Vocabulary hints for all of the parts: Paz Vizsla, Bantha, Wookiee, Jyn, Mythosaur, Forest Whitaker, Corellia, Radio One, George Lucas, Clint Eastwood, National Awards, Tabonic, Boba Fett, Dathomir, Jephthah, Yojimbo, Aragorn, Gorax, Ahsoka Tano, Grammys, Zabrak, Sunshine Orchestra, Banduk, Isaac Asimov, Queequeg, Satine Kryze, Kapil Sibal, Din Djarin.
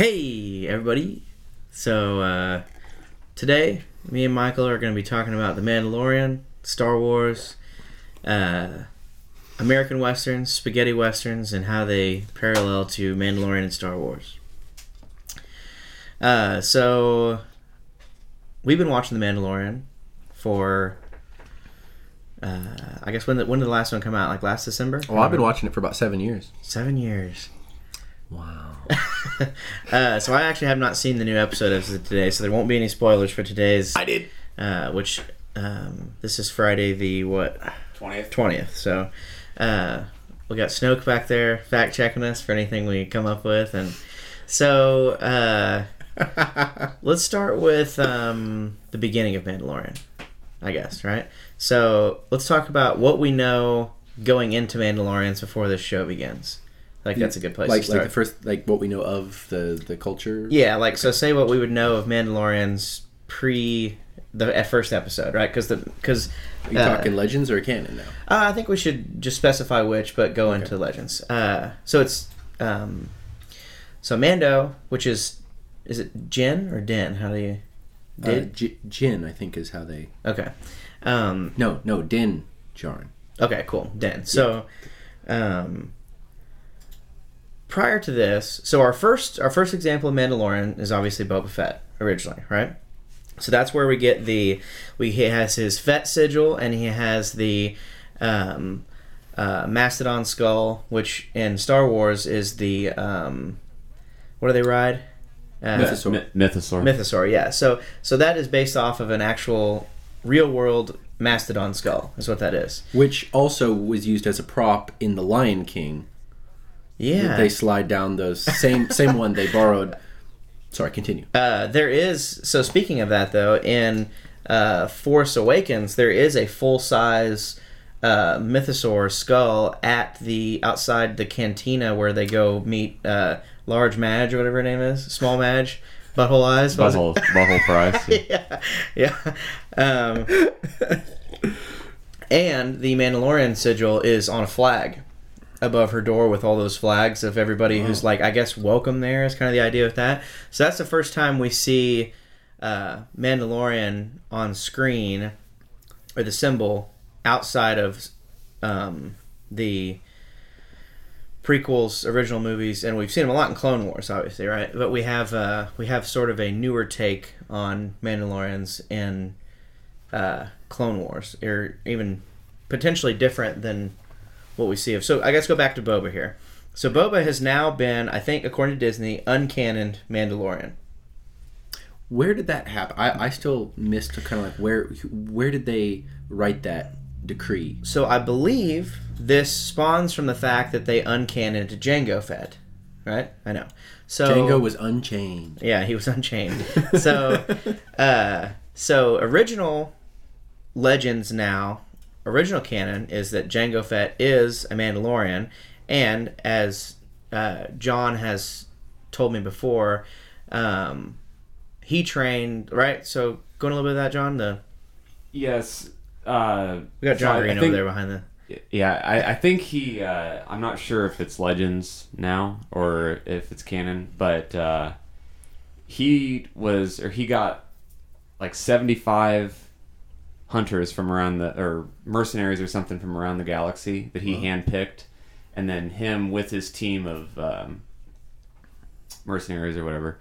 Hey everybody! So today, me and Michael are going to be talking about The Mandalorian, Star Wars, American Westerns, Spaghetti Westerns, and how they parallel to Mandalorian and Star Wars. So we've been watching The Mandalorian for I guess when did the last one come out? Like last December? Oh, I've been watching it for about 7 years. 7 years. Wow. So I actually have not seen the new episode as of today, so there won't be any spoilers for today's. I did. Which this is Friday the 20th. So we got Snoke back there fact checking us for anything we come up with, and so let's start with the beginning of Mandalorian, I guess, right? So let's talk about what we know going into Mandalorians before this show begins. Like, that's a good place to start. Like, the first, like, what we know of the culture? Yeah, like, so say what we would know of Mandalorians pre the first episode, right? Because are you talking Legends or canon now? I think we should just specify which, but go into Legends. So it's, so Mando, which is it Jin or Din? How do you... Jin, I think, is how they... Okay. No, Din Djarin. Okay, cool. Din. So, prior to this, so our first example of Mandalorian is obviously Boba Fett originally, right? So that's where we get he has his Fett sigil, and he has the Mastodon skull, which in Star Wars is the what do they ride? Mythosaur. Mythosaur, yeah. So that is based off of an actual real world Mastodon skull, is what that is. Which also was used as a prop in The Lion King. Yeah, they slide down those same one they borrowed. Sorry, continue. There is, so speaking of that though, in Force Awakens there is a full size mythosaur skull at the outside the cantina where they go meet Large Madge or whatever her name is, Small Madge, Butthole Eyes, Butthole Kryze. And the Mandalorian sigil is on a flag above her door with all those flags of everybody who's, like, I guess welcome there is kind of the idea with that. So that's the first time we see Mandalorian on screen, or the symbol, outside of the prequels, original movies, and we've seen them a lot in Clone Wars, obviously, right? But we have sort of a newer take on Mandalorians in Clone Wars, or even potentially different than what we see of. So I guess go back to Boba here. So Boba has now been, I think, according to Disney, uncannoned Mandalorian. Where did that happen? I still missed kind of like where did they write that decree? So I believe this spawns from the fact that they uncannoned Jango Fett, right? I know. So Jango was unchained. Yeah, he was unchained. So original Legends now. Original canon is that Jango Fett is a Mandalorian, and as John has told me before, he trained, right? So go into a little bit of that, John. Yes. We got John Green over there behind the... Yeah, I think he... I'm not sure if it's Legends now or if it's canon, but he got like 75... hunters from around or mercenaries or something from around the galaxy that he handpicked, and then him with his team of mercenaries or whatever,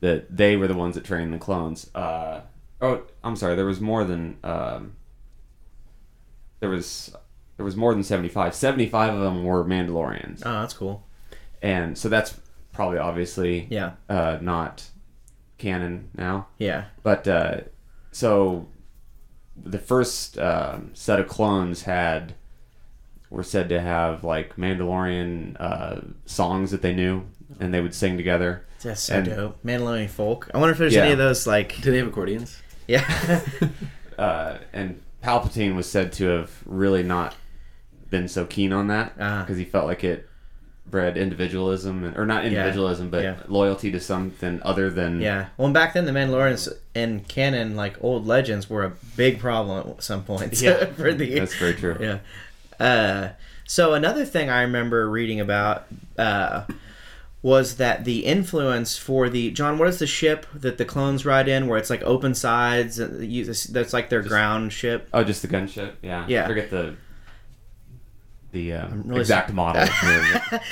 that they were the ones that trained the clones. I'm sorry, there was more than there was more than 75. 75 of them were Mandalorians. Oh, that's cool. And so that's probably obviously not canon now. Yeah, but so. The first set of clones were said to have like Mandalorian songs that they knew, and they would sing together. That's so dope. Mandalorian folk. I wonder if there's any of those, like... Do they have accordions? Yeah. And Palpatine was said to have really not been so keen on that, because he felt like it bred individualism, or not individualism, but loyalty to something other than... Yeah. Well, back then, the Mandalorians in canon, like old Legends, were a big problem at some point. Yeah, that's very true. Yeah. So another thing I remember reading about was that the influence for the... John, what is the ship that the clones ride in where it's like open sides? That's like their ground ship. Oh, just the gunship? Yeah. Yeah. I forget the really exact model.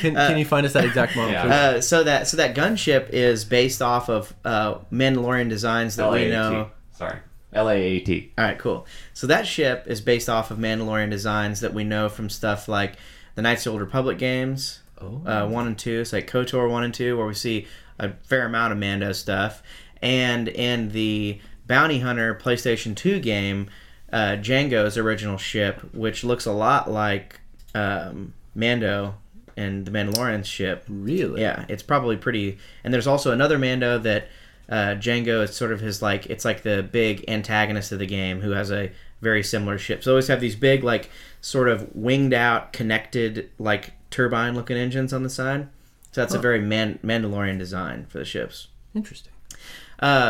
Can you find us that exact model? Yeah. So that gunship is based off of Mandalorian designs that we know. Sorry. LAAT. All right, cool. So that ship is based off of Mandalorian designs that we know from stuff like the Knights of the Old Republic games. 1 and 2, so like KOTOR 1 and 2, where we see a fair amount of Mando stuff, and in the Bounty Hunter PlayStation 2 game, Jango's original ship, which looks a lot like Mando and the Mandalorian's ship. Really? Yeah, it's probably pretty. And there's also another Mando that Jango is sort of his like, it's like the big antagonist of the game who has a very similar ship. So they always have these big like sort of winged out connected like turbine looking engines on the side, so that's a very Mandalorian design for the ships. Interesting.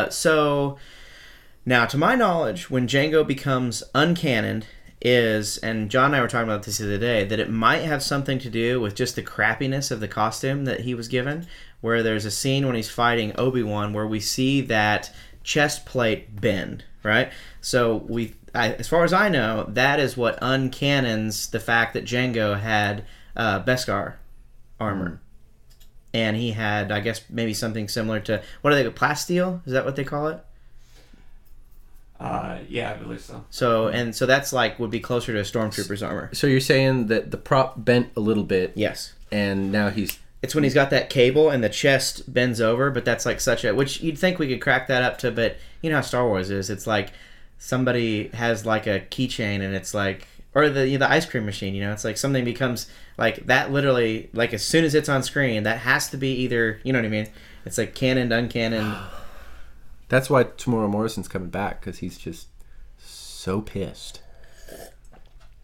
So now, to my knowledge, when Jango becomes uncannoned is, and John and I were talking about this the other day, that it might have something to do with just the crappiness of the costume that he was given, where there's a scene when he's fighting Obi-Wan where we see that chest plate bend, right? So as far as I know, that is what uncannons the fact that Jango had Beskar armor, and he had, I guess, maybe something similar to, what are they, plasteel? Is that what they call it? Yeah, I believe so. So that's like would be closer to a stormtrooper's armor. So you're saying that the prop bent a little bit. Yes. And now it's when he's got that cable and the chest bends over, but that's like such a, which you'd think we could crack that up to, but you know how Star Wars is. It's like somebody has like a keychain and it's like, or the ice cream machine, you know, it's like something becomes like that literally, like as soon as it's on screen, that has to be either, you know what I mean? It's like cannoned, uncannoned. That's why Tamora Morrison's coming back, because he's just so pissed.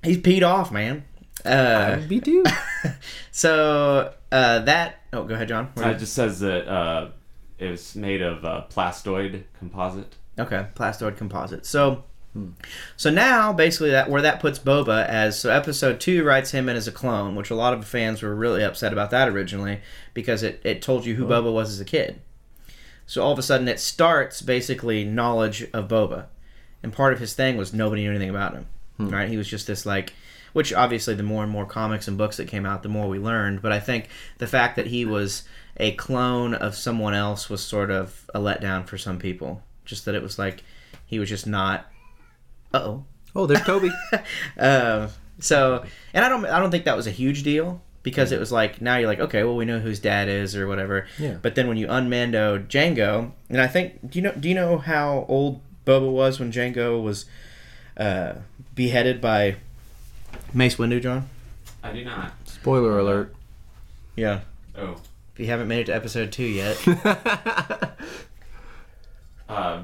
He's peed off, man. Me too. So that... Oh, go ahead, John. It just says that it was made of plastoid composite. Okay, plastoid composite. So now, basically, that puts Boba as... So episode 2 writes him in as a clone, which a lot of fans were really upset about that originally, because it told you who Boba was as a kid. So all of a sudden, it starts, basically, knowledge of Boba. And part of his thing was nobody knew anything about him, right? He was just this, like... Which, obviously, the more and more comics and books that came out, the more we learned. But I think the fact that he was a clone of someone else was sort of a letdown for some people. Just that it was like, he was just not... Oh, there's Toby. And I don't think that was a huge deal, because it was like, now you're like, okay, well, we know whose dad is or whatever. Yeah. But then when you un-Mando Jango, and I think, do you know how old Boba was when Jango was beheaded by Mace Windu, John? I do not. Spoiler alert. Yeah. Oh. If you haven't made it to episode 2 yet.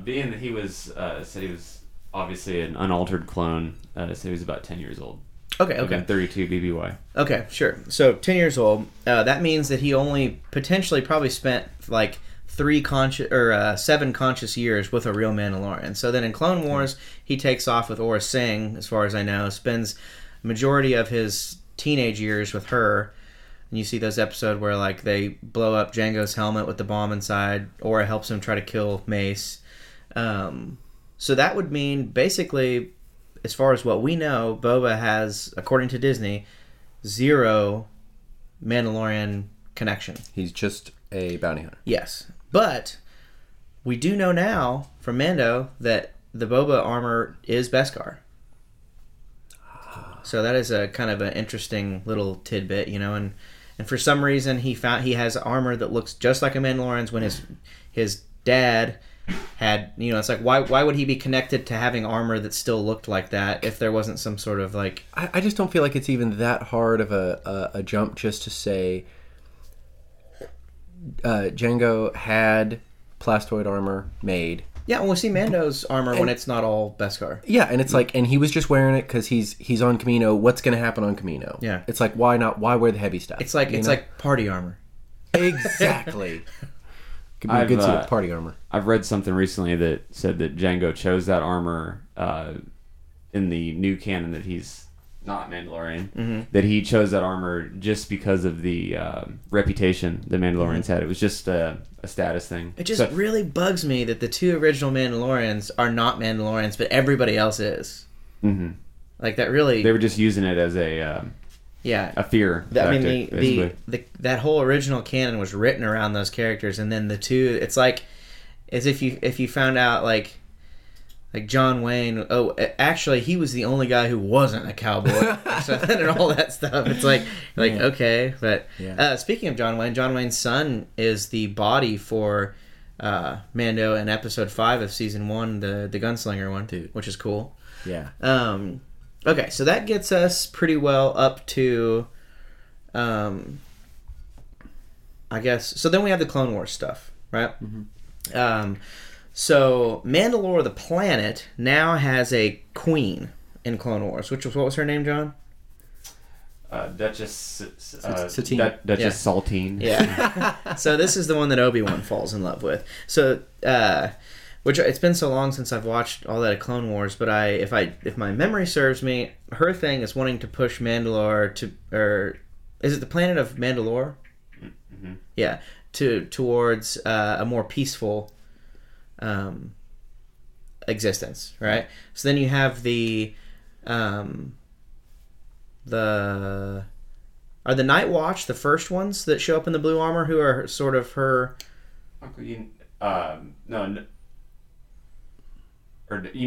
Being that he was, said he was obviously an unaltered clone, so he was about 10 years old. Okay. 32 BBY. Okay, sure. So 10 years old. That means that he only potentially probably spent like 7 conscious years with a real Mandalorian. So then in Clone Wars, he takes off with Aurra Sing, as far as I know, spends majority of his teenage years with her. And you see those episodes where like they blow up Jango's helmet with the bomb inside. Aurra helps him try to kill Mace. So that would mean basically... As far as what we know, Boba has, according to Disney, 0 Mandalorian connection. He's just a bounty hunter. Yes. But we do know now from Mando that the Boba armor is Beskar. So that is a kind of an interesting little tidbit, you know. And for some reason, he has armor that looks just like a Mandalorian's when his dad... had, you know, it's like, why would he be connected to having armor that still looked like that if there wasn't some sort of like... I just don't feel like it's even that hard of a jump just to say Jango had plastoid armor made. Yeah, well, we see Mando's armor when it's not all Beskar. Yeah, and it's like, and he was just wearing it because he's on Kamino. What's going to happen on Kamino? Yeah. It's like, why not? Why wear the heavy stuff? It's like, like party armor. Exactly. Could be a good suit of party armor. I've read something recently that said that Jango chose that armor in the new canon that he's not Mandalorian, that he chose that armor just because of the reputation the Mandalorians had. It was just a status thing. It just really bugs me that the two original Mandalorians are not Mandalorians, but everybody else is. Like, that really... They were just using it as a... a fear. That whole original canon was written around those characters, and then the two... It's like... As if you found out, like John Wayne... Oh, actually, he was the only guy who wasn't a cowboy. And all that stuff. It's like okay. But speaking of John Wayne, John Wayne's son is the body for Mando in Episode 5 of Season 1, the gunslinger one, which is cool. Yeah. Okay, so that gets us pretty well up to... I guess... So then we have the Clone Wars stuff, right? So Mandalore the planet now has a queen in Clone Wars, which was, what was her name, John? Satine. Duchess Saltine. Yeah. So this is the one that Obi-Wan falls in love with. So, which it's been so long since I've watched all that of Clone Wars, but if my memory serves me, her thing is wanting to push Mandalore is it the planet of Mandalore? Yeah. Towards a more peaceful existence, right? So then you have the Night Watch, the first ones that show up in the blue armor, who are sort of her. Or you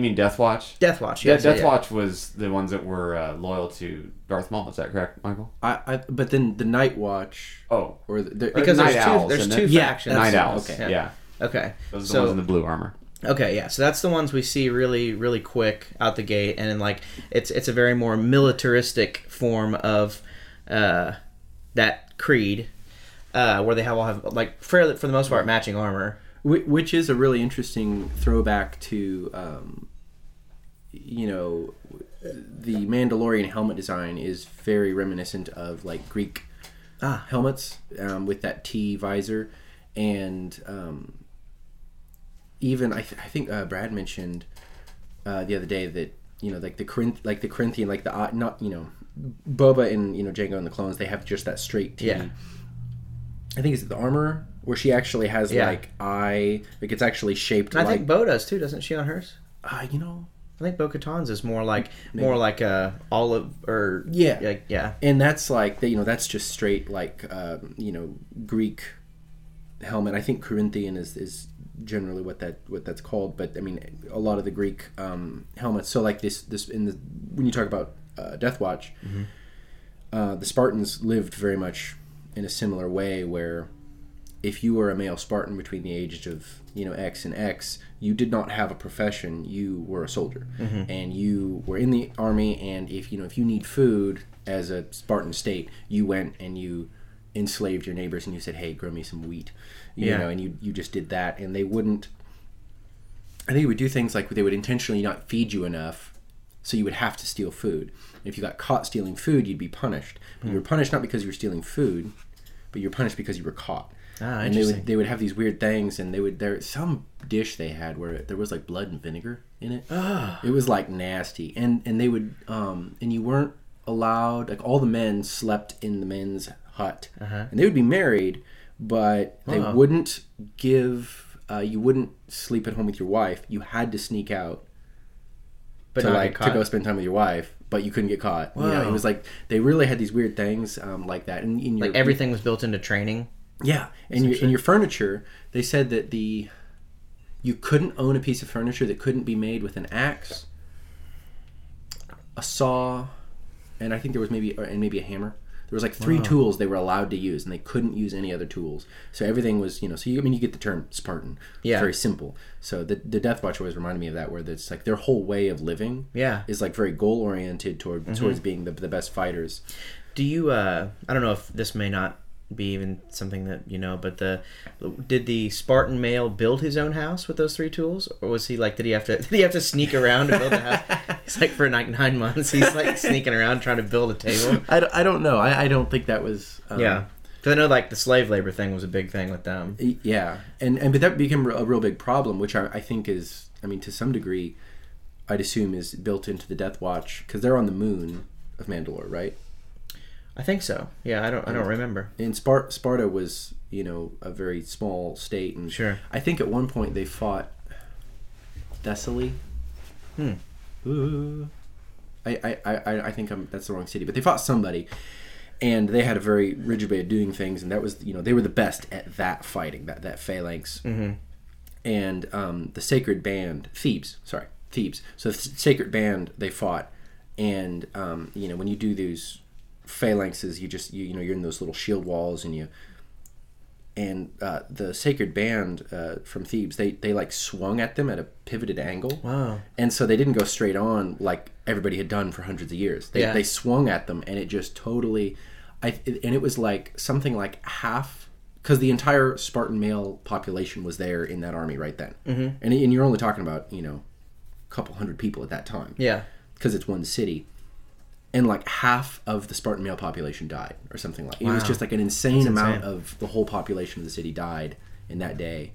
mean Death Watch? Death Watch, yes. Yeah, Death Watch was the ones that were loyal to Darth Maul. Is that correct, Michael? But then the Night Watch. Oh, or because there's two factions. Night Owls. Okay. Yeah. Okay. Those are the ones in the blue armor. Okay, yeah. So that's the ones we see really, really quick out the gate, and then, it's a very more militaristic form of that creed, where they have fairly for the most part matching armor. Which is a really interesting throwback to, the Mandalorian helmet design is very reminiscent of Greek helmets with that T visor, and even I think Brad mentioned the other day that the Corinthian Boba and Jango and the clones, they have just that straight T. Yeah. I think it's the armor. Where she actually has it's actually shaped. And I think Bo does too, doesn't she? On hers, I think Bo-Katan's is more like a olive or yeah. And that's that's just straight Greek helmet. I think Corinthian is generally what that's called. But I mean, a lot of the Greek helmets. So this when you talk about Death Watch, the Spartans lived very much in a similar way where. If you were a male Spartan between the ages of X and X, you did not have a profession. You were a soldier, and you were in the army. And if you need food as a Spartan state, you went and you enslaved your neighbors, and you said, "Hey, grow me some wheat," and you just did that. And they wouldn't. I think they would do things like they would intentionally not feed you enough, so you would have to steal food. And if you got caught stealing food, you'd be punished. But you were punished not because you were stealing food, but you were punished because you were caught. Ah, and they would have these weird things, and there some dish they had where there was blood and vinegar in it. Oh. It was nasty, and they would and you weren't allowed. All the men slept in the men's hut, and they would be married, but they wouldn't give. You wouldn't sleep at home with your wife. You had to sneak out, to go spend time with your wife. But you couldn't get caught. Whoa. It was they really had these weird things like that, and everything was built into training. Yeah, and your furniture, they said that you couldn't own a piece of furniture that couldn't be made with an axe, a saw, and I think there was maybe a hammer. There was three tools they were allowed to use, and they couldn't use any other tools. So everything was, you get the term Spartan. Yeah. It's very simple. So the Death Watch always reminded me of that, where it's their whole way of living is very goal-oriented towards being the best fighters. Do you, I don't know if this may not be even something that but did the Spartan male build his own house with those three tools, or was he did he have to sneak around to build a house? It's for 9 months he's sneaking around trying to build a table. I don't know. I don't think that was because I know the slave labor thing was a big thing with them. Yeah, and but that became a real big problem, which I think is, to some degree I'd assume is built into the Death Watch, because they're on the moon. of Mandalore, right? I think so. Yeah, I don't remember. And Sparta was, you know, a very small state, and sure. I think at one point they fought Thessaly. I think that's the wrong city, but they fought somebody, and they had a very rigid way of doing things, and that was, you know, they were the best at that fighting, that phalanx. Mm-hmm. And the Sacred Band, Thebes. So the Sacred Band, they fought, and you know, when you do these phalanxes, you just you know, you're in those little shield walls, and you. And the Sacred Band from Thebes, they like swung at them at a pivoted angle. Wow. And so they didn't go straight on like everybody had done for hundreds of years. They swung at them, and it just totally... and it was like something like half... Because the entire Spartan male population was there in that army right then. Mm-hmm. And you're only talking about, you know, a couple hundred people at that time. Yeah. Because it's one city. And like half of the Spartan male population died or something like that. Wow. It was just like an insane amount of the whole population of the city died in that day.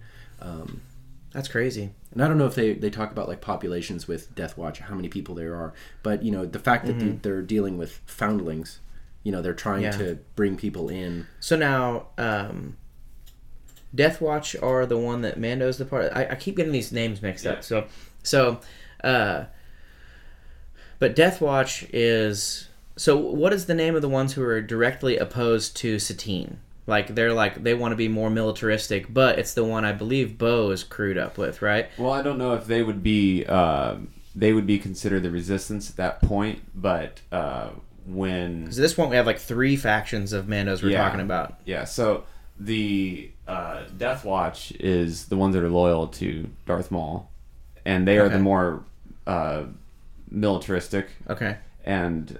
That's crazy. And I don't know if they talk about like populations with Death Watch, how many people there are. But, you know, the fact that they're dealing with foundlings, you know, they're trying to bring people in. So now, Death Watch are the one that Mando's the part of. I keep getting these names mixed up. But Death Watch is... So what is the name of the ones who are directly opposed to Satine? Like, they're like, they want to be more militaristic, but it's the one I believe Bo is crewed up with, right? Well, I don't know if they would be... they would be considered the Resistance at that point, but when... Because at this point we have like three factions of Mandos we're talking about. Yeah, so the Death Watch is the ones that are loyal to Darth Maul, and they are the more... militaristic, and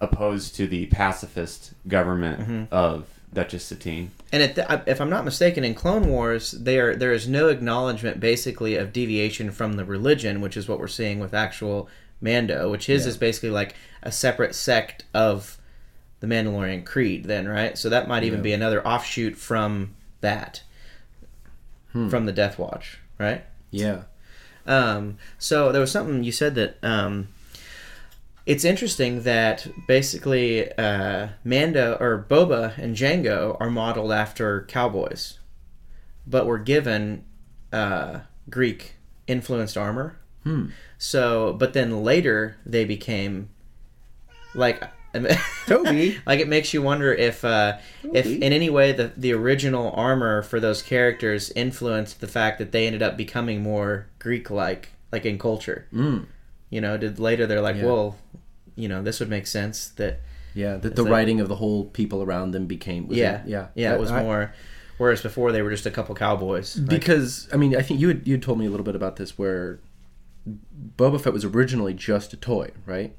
opposed to the pacifist government of Duchess Satine. And if I'm not mistaken, in Clone Wars, there is no acknowledgement, basically, of deviation from the religion, which is what we're seeing with actual Mando, which is basically like a separate sect of the Mandalorian Creed, then, right? So that might even be another offshoot from that, from the Death Watch, right? Yeah. So there was something you said that, it's interesting that basically, Mando or Boba and Jango are modeled after cowboys, but were given, Greek influenced armor. So, but then later they became like, Toby. Like, it makes you wonder if in any way the original armor for those characters influenced the fact that they ended up becoming more Greek-like, like in culture. You know, did later they're like, well, you know, this would make sense that... Yeah, that the writing of the whole people around them became... It was more... Whereas before they were just a couple cowboys. Because, like, I mean, I think you had told me a little bit about this, where Boba Fett was originally just a toy, right?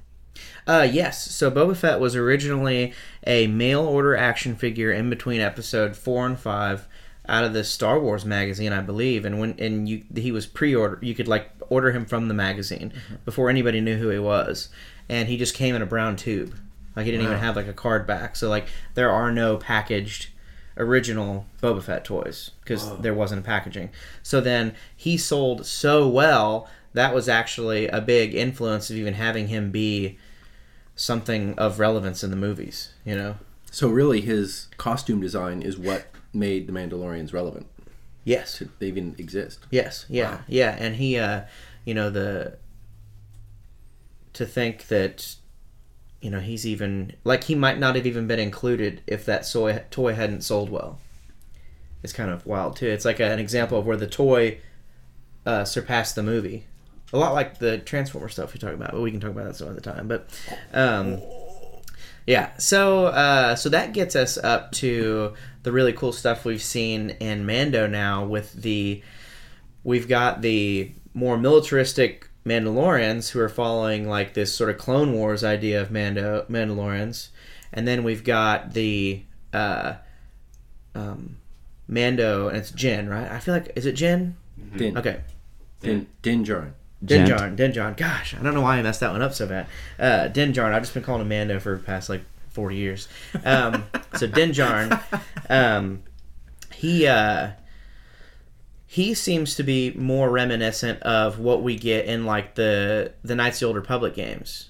Yes. So Boba Fett was originally a mail order action figure in between episode 4 and 5 out of the Star Wars magazine, I believe. And he was pre-order, you could like order him from the magazine before anybody knew who he was. And he just came in a brown tube. Like, he didn't even have like a card back. So like, there are no packaged original Boba Fett toys because there wasn't packaging. So then he sold so well. That was actually a big influence of even having him be something of relevance in the movies, you know? So really, his costume design is what made the Mandalorians relevant. Yes. They even exist. Yes, yeah, wow. Yeah. And he, you know, to think that, you know, he's even... Like, he might not have even been included if that toy hadn't sold well. It's kind of wild, too. It's like an example of where the toy surpassed the movie. A lot like the Transformer stuff we talk about, but we can talk about that some other time. But, yeah. So, so that gets us up to the really cool stuff we've seen in Mando now. We've got the more militaristic Mandalorians who are following like this sort of Clone Wars idea of Mandalorians, and then we've got the Mando, and it's Jyn, right? I feel like, is it Jyn? Din. Okay. Din Djarin. Din Djarin. Gosh, I don't know why I messed that one up so bad. Din Djarin. I've just been calling him Mando for the past, like, 40 years. So Din Djarin, he seems to be more reminiscent of what we get in, like, the Knights of the Old Republic games,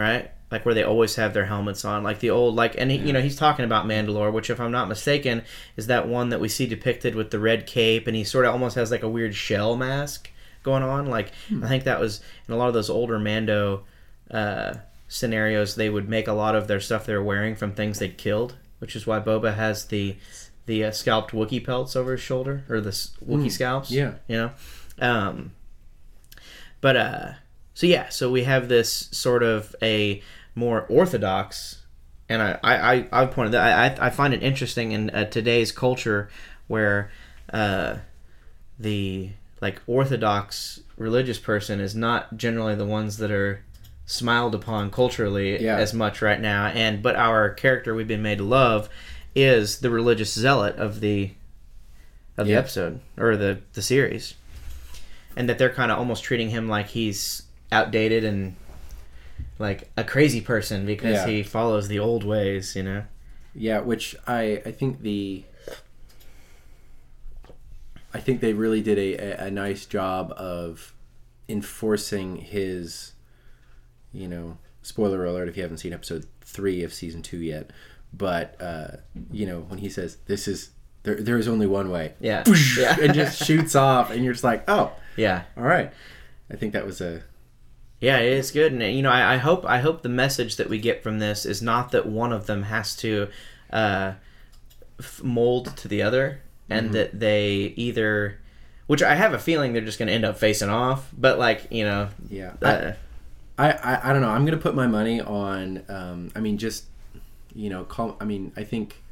right? Like where they always have their helmets on, like the old, like, and he, you know, he's talking about Mandalore, which if I'm not mistaken is that one that we see depicted with the red cape, and he sort of almost has like a weird shell mask going on. Like I think that was in a lot of those older Mando scenarios, they would make a lot of their stuff they're wearing from things they'd killed, which is why Boba has the scalped Wookiee pelts over his shoulder, or the Wookiee scalps. Yeah, you know. So we have this sort of a more orthodox, and I pointed that I find it interesting in today's culture where the like orthodox religious person is not generally the ones that are smiled upon culturally as much right now, but our character we've been made to love is the religious zealot of the episode or the series, and that they're kind of almost treating him like he's outdated and like a crazy person because he follows the old ways, you know? Yeah, which I think they really did a nice job of enforcing his, you know, spoiler alert if you haven't seen episode 3 of season 2 yet, but you know, when he says this is there is only one way, and just shoots off, and you're just like, oh yeah, all right. I think that was it is good, and you know, I hope the message that we get from this is not that one of them has to mold to the other, and that they either, which I have a feeling they're just going to end up facing off, but like, you know, I don't know. I'm going to put my money on. I think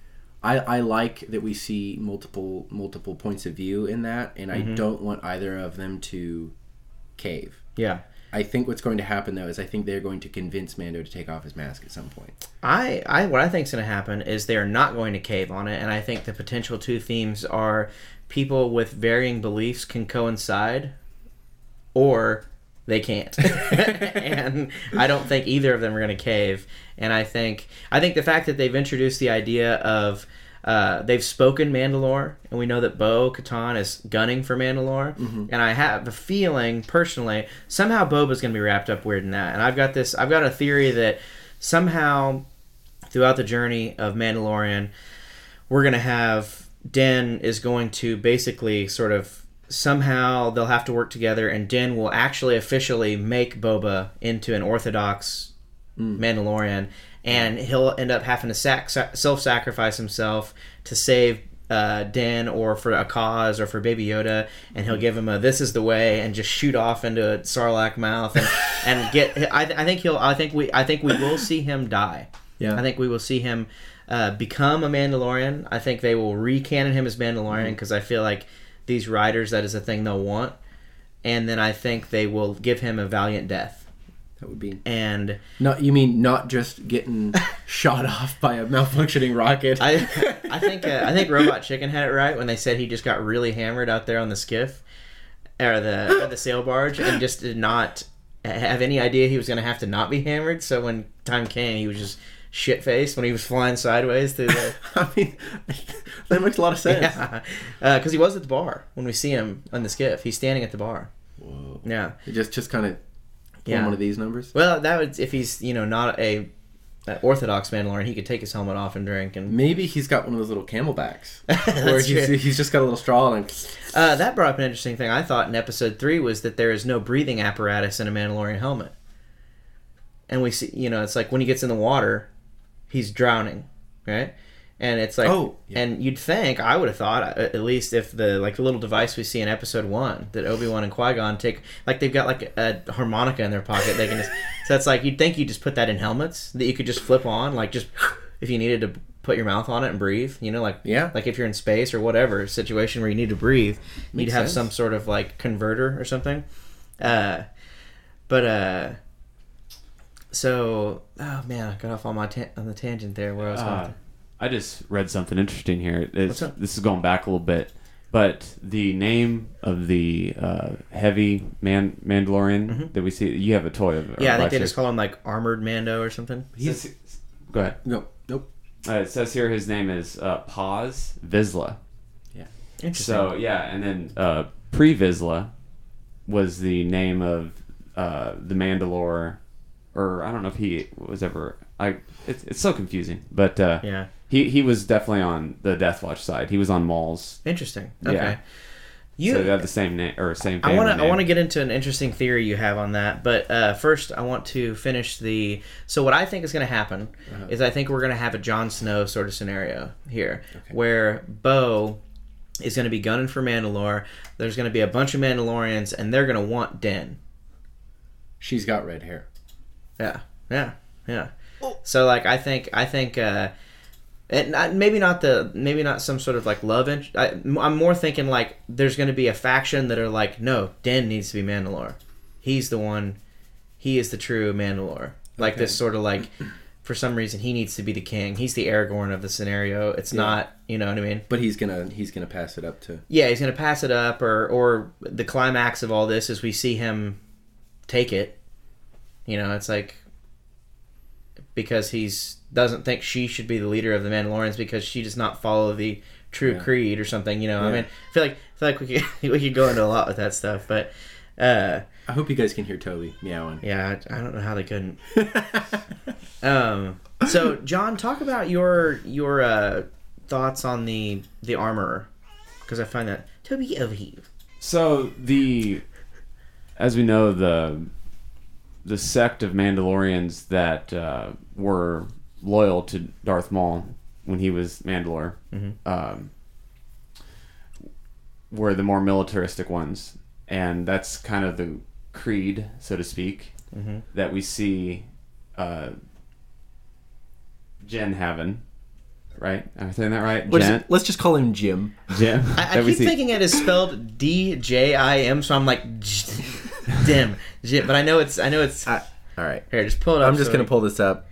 I like that we see multiple points of view in that, and I don't want either of them to cave. Yeah. I think what's going to happen, though, is I think they're going to convince Mando to take off his mask at some point. What I think is going to happen is they're not going to cave on it, and I think the potential two themes are people with varying beliefs can coincide, or they can't. And I don't think either of them are going to cave. And I think the fact that they've introduced the idea of they've spoken Mandalore, and we know that Bo-Katan is gunning for Mandalore. Mm-hmm. And I have a feeling, personally, somehow Boba's going to be wrapped up weird in that. And I've got a theory that somehow, throughout the journey of Mandalorian, we're going to have Din is going to basically sort of somehow they'll have to work together, and Din will actually officially make Boba into an orthodox Mandalorian. And he'll end up having to self-sacrifice himself to save Din, or for a cause, or for Baby Yoda, and he'll give him a "This is the way" and just shoot off into a Sarlacc mouth and get. I think we will see him die. Yeah. I think we will see him become a Mandalorian. I think they will re-canon him as Mandalorian because I feel like these writers, that is a thing they'll want, and then I think they will give him a valiant death. That would be... And... not just getting shot off by a malfunctioning rocket? I think Robot Chicken had it right when they said he just got really hammered out there on the skiff, or the sail barge, and just did not have any idea he was going to have to not be hammered, so when time came, he was just shit-faced when he was flying sideways through the... I mean, that makes a lot of sense. Yeah, because he was at the bar when we see him on the skiff. He's standing at the bar. Whoa. Yeah. It just kind of... Yeah. One of these numbers? Well, that would, if he's, you know, not an orthodox Mandalorian, he could take his helmet off and drink. And maybe he's got one of those little camelbacks. Or he's just got a little straw on him. That brought up an interesting thing I thought in episode 3 was that there is no breathing apparatus in a Mandalorian helmet. And we see, you know, it's like when he gets in the water, he's drowning, right? And it's like, and you'd think, I would have thought, at least if the like little device we see in episode 1 that Obi-Wan and Qui-Gon take, like they've got like a harmonica in their pocket, they can just, so it's like you'd think you just put that in helmets that you could just flip on, like just if you needed to put your mouth on it and breathe, you know, like like if you're in space or whatever situation where you need to breathe, you'd have some sort of like converter or something. So, oh man, I got off on my on the tangent there where I was going. I just read something interesting here. This is going back a little bit, but the name of the heavy Mandalorian that we see, you have a toy of it. Yeah, I think they just call him like Armored Mando or something. Go ahead. Nope. It says here his name is Paz Vizsla. Yeah. Interesting. So, yeah, and then Pre Vizsla was the name of the Mandalore or I don't know if he was ever. It's so confusing, but yeah, he was definitely on the Death Watch side. He was on Maul's. Interesting. Okay. Yeah. So they have the same name or same family name. I want to get into an interesting theory you have on that, but first I want to finish the. So what I think is going to happen is I think we're going to have a Jon Snow sort of scenario here, where Bo is going to be gunning for Mandalore. There's going to be a bunch of Mandalorians, and they're going to want Din. She's got red hair. Yeah. Oh. So like I think. And maybe not some sort of like love interest. I'm more thinking like there's going to be a faction that are like, no, Din needs to be Mandalore. He's the one. He is the true Mandalore. Like this sort of like, for some reason he needs to be the king. He's the Aragorn of the scenario. It's not, you know what I mean. But he's gonna pass it up to. Yeah, he's gonna pass it up, or the climax of all this is we see him take it. You know, it's like because he's. Doesn't think she should be the leader of the Mandalorians because she does not follow the true creed or something, you know. Yeah. I mean, I feel like we could go into a lot with that stuff, but I hope you guys can hear Toby meowing. Yeah, I don't know how they couldn't. So, John, talk about your thoughts on the armorer, because I find that Toby over here. So as we know, the sect of Mandalorians that were loyal to Darth Maul when he was Mandalore, were the more militaristic ones, and that's kind of the creed, so to speak, that we see Jyn having. Right? Am I saying that right? Let's just call him Jim. Jim. I keep thinking it is spelled D-J-I-M, so I'm like Dim Jim, but I know it's. All right, here, just pull it up. I'm just gonna pull this up.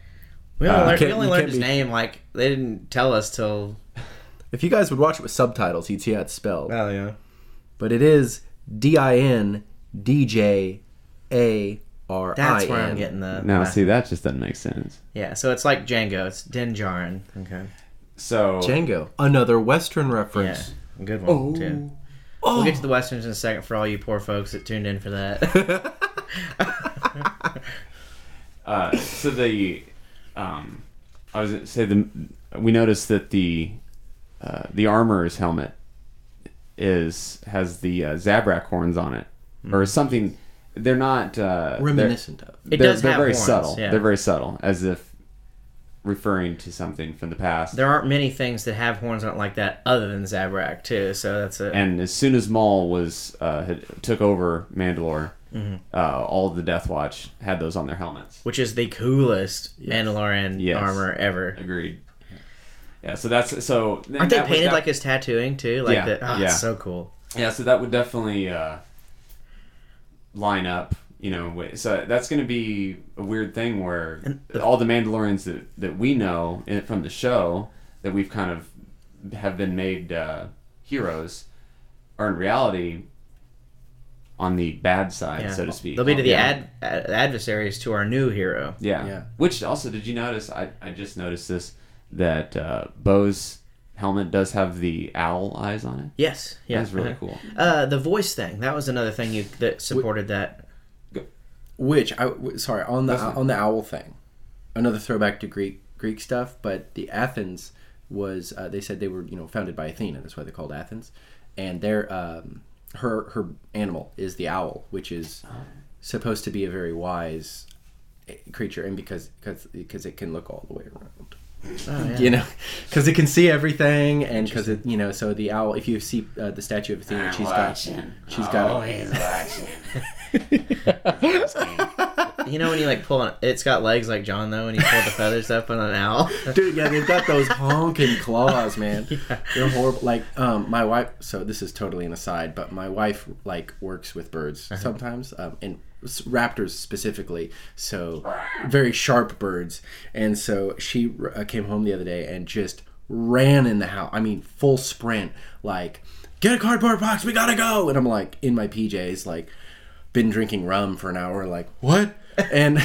We only learned his name, like, they didn't tell us till... If you guys would watch it with subtitles, you'd see how it's spelled. Oh, yeah. But it is D-I-N-D-J-A-R-I-N. That's where I'm getting the... Now, see, that just doesn't make sense. Yeah, so it's like Jango. It's Din Djarin. Okay. So... Jango. Another Western reference. Yeah, good one, too. Oh. We'll get to the Westerns in a second for all you poor folks that tuned in for that. So the... I was going to say we noticed that the armorer's helmet has the Zabrak horns on it, or something. They're not reminiscent of. They're very horns, subtle. Yeah. They're very subtle, as if referring to something from the past. There aren't many things that have horns on it like that, other than Zabrak too. So that's it. And as soon as Maul took over Mandalore. All of the Death Watch had those on their helmets, which is the coolest Mandalorian armor ever. Agreed. Yeah, so that's so. Aren't they painted like his tattooing too? Like it's so cool. Yeah, so that would definitely line up. You know, so that's going to be a weird thing where all the Mandalorians that we know from the show that we've kind of have been made heroes are in reality. On the bad side, so to speak. They'll be to the adversaries to our new hero. Yeah. Which also, did you notice? I just noticed this that Bo's helmet does have the owl eyes on it. Yes. Yeah. That's really cool. The voice thing. That was another thing that supported that. Which on the owl thing. Another throwback to Greek stuff, but the Athens was they said they were founded by Athena. That's why they're called Athens, and they're. Her animal is the owl, which is supposed to be a very wise creature, and because it can look all the way around, because it can see everything, and because it so the owl. If you see the statue of Athena, she's got. You know when you like pull on, it's got legs like John though, and he pulled the feathers up on an owl. Dude, yeah, they've got those honking claws, man. Yeah. They're horrible. Like my wife. So this is totally an aside, but my wife like works with birds sometimes, and raptors specifically. So very sharp birds, and so she came home the other day and just ran in the house. I mean, full sprint. Like, get a cardboard box. We gotta go. And I'm like in my PJs, like. Been drinking rum for an hour, like what? And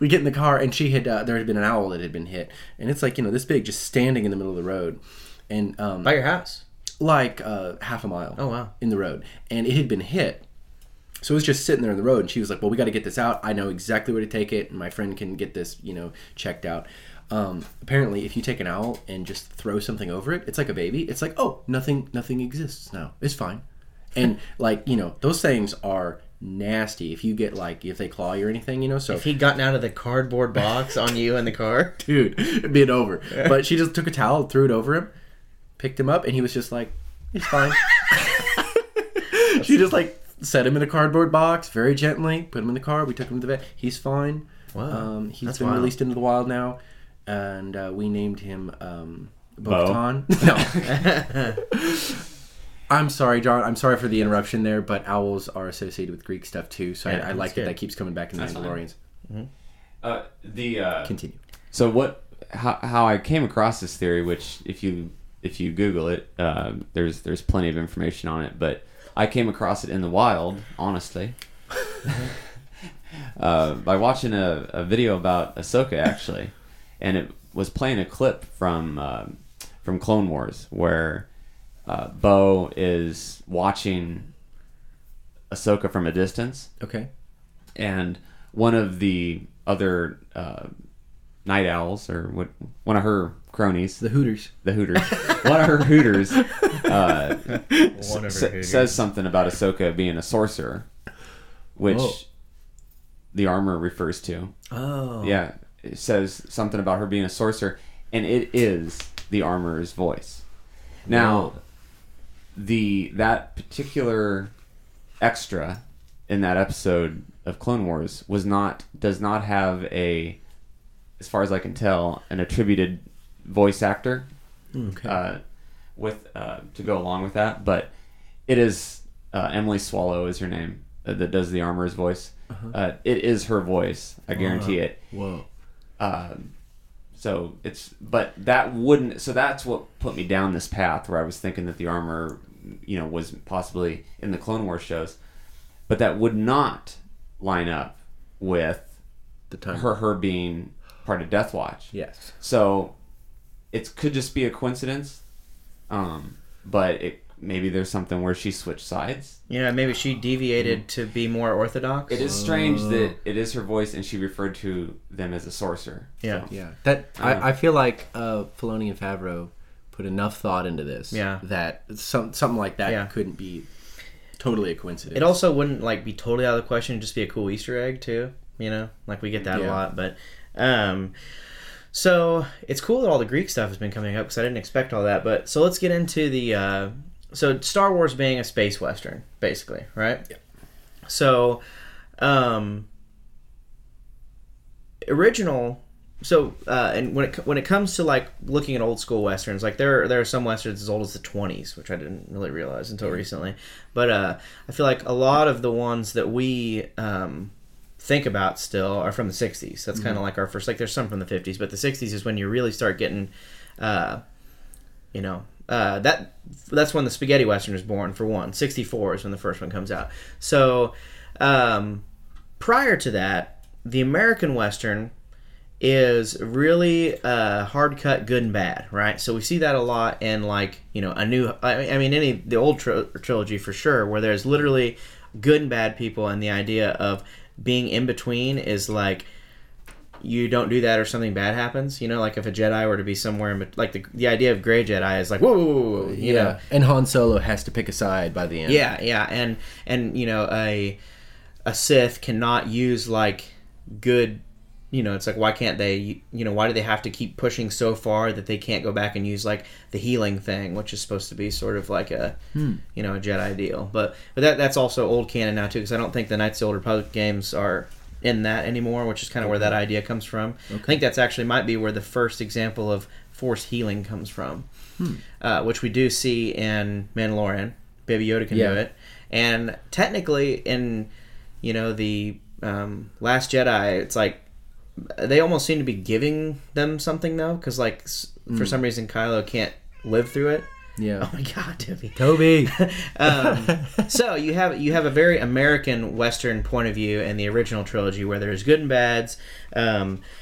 we get in the car, and she had there had been an owl that had been hit, and it's like this big, just standing in the middle of the road, and by your house, like half a mile. Oh wow, in the road, and it had been hit, So it was just sitting there in the road, and she was like, well, we got to get this out. I know exactly where to take it, and my friend can get this, you know, checked out. Apparently, if you take an owl and just throw something over it, it's like a baby. It's like, oh, nothing exists now. It's fine. And, like, you know, those things are nasty if you get, like, if they claw you or anything, you know. So if he'd gotten out of the cardboard box on you in the car. Dude, it'd been over. But she just took a towel, threw it over him, picked him up, and he was just like, it's fine. She just, like, set him in a cardboard box very gently, put him in the car, we took him to the vet. He's fine. Wow. He's been released into the wild now. And we named him Bo-Katan. No. I'm sorry, John. I'm sorry for the interruption there, but owls are associated with Greek stuff too. So yeah, I like that keeps coming back in the Mandalorians. Mm-hmm. Continue. So what? How I came across this theory, which if you Google it, there's plenty of information on it. But I came across it in the wild, honestly. By watching a video about Ahsoka, actually. And it was playing a clip from Clone Wars where Bo is watching Ahsoka from a distance. Okay. And one of the other night owls, or one of her cronies. The Hooters. One of her Hooters says something about Ahsoka being a sorcerer, which the armor refers to. Oh. Yeah. It says something about her being a sorcerer, and it is the armorer's voice. Now, that particular extra in that episode of Clone Wars does not have a, as far as I can tell, an attributed voice actor. Okay. To go along with that, but it is Emily Swallow is her name that does the armorer's voice. Uh-huh. It is her voice. I guarantee it. Whoa. So that's what put me down this path where I was thinking that the armor, you know, was possibly in the Clone Wars shows, but that would not line up with the time her being part of Death Watch. Yes. So it could just be a coincidence, but maybe there's something where she switched sides. Yeah, maybe she deviated to be more orthodox. It is strange that it is her voice and she referred to them as a sorcerer. Yeah. So. Yeah. I feel like Filoni and Favreau put enough thought into this that something like that couldn't be totally a coincidence. It also wouldn't like be totally out of the question, it'd just be a cool Easter egg too, you know? Like we get that a lot, but so it's cool that all the Greek stuff has been coming up because I didn't expect all that, but so let's get into the so Star Wars being a space western, basically, right? Yeah. So, and when it comes to like looking at old school westerns, like there are some westerns as old as the 1920s, which I didn't really realize until recently. But I feel like a lot of the ones that we think about still are from the 1960s. That's kind of like our first. Like there's some from the 1950s, but the 1960s is when you really start getting, you know. That's when the spaghetti western is born, for one. 1964 is when the first one comes out. So, prior to that, the American western is really hard cut, good and bad, right? So we see that a lot in, like, you know, the old trilogy for sure, where there's literally good and bad people, and the idea of being in between is like, you don't do that or something bad happens. You know, like if a Jedi were to be somewhere in like the idea of Grey Jedi is like, whoa, you know. And Han Solo has to pick a side by the end. Yeah, and you know, a Sith cannot use like good. You know, it's like, why can't they? You know, why do they have to keep pushing so far that they can't go back and use like the healing thing, which is supposed to be sort of like a Jedi deal. But that's also old canon now too, because I don't think the Knights of the Old Republic games are in that anymore, which is kind of where that idea comes from. Okay. I think that's actually might be where the first example of force healing comes from, which we do see in Mandalorian. Baby Yoda can do it, and technically in, you know, the Last Jedi, it's like they almost seem to be giving them something though, because like for some reason Kylo can't live through it. Yeah. Oh my God, Toby. So you have a very American Western point of view in the original trilogy where there's good and bads.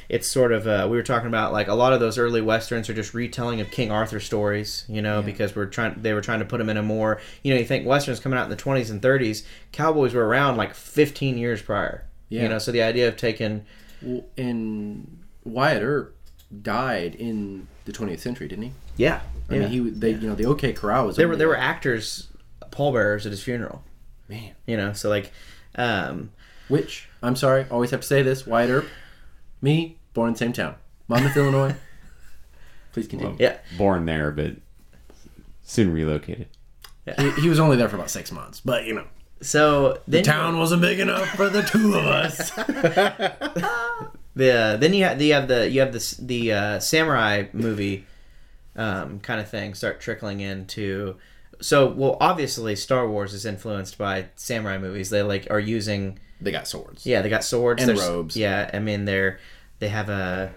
It's sort of we were talking about like a lot of those early Westerns are just retelling of King Arthur stories, because they were trying to put them in a more, you think Westerns coming out in the 20s and 30s, cowboys were around like 15 years prior. Yeah. So the idea of taking and Wyatt Earp died in the 20th century, didn't he? Yeah. I mean, the OK Corral was... There were actors, pallbearers at his funeral. Man. So like... which, I'm sorry, always have to say this, Wyatt Earp, me, born in the same town. Monmouth, Illinois. Please continue. Well, yeah. Born there, but soon relocated. Yeah. He was only there for about 6 months, but So... Then the town wasn't big enough for the two of us. Then you have the samurai movie... kind of thing start trickling into. So, well, obviously Star Wars is influenced by samurai movies. They are using. They got swords. Yeah, they got swords and robes. Yeah, I mean they have a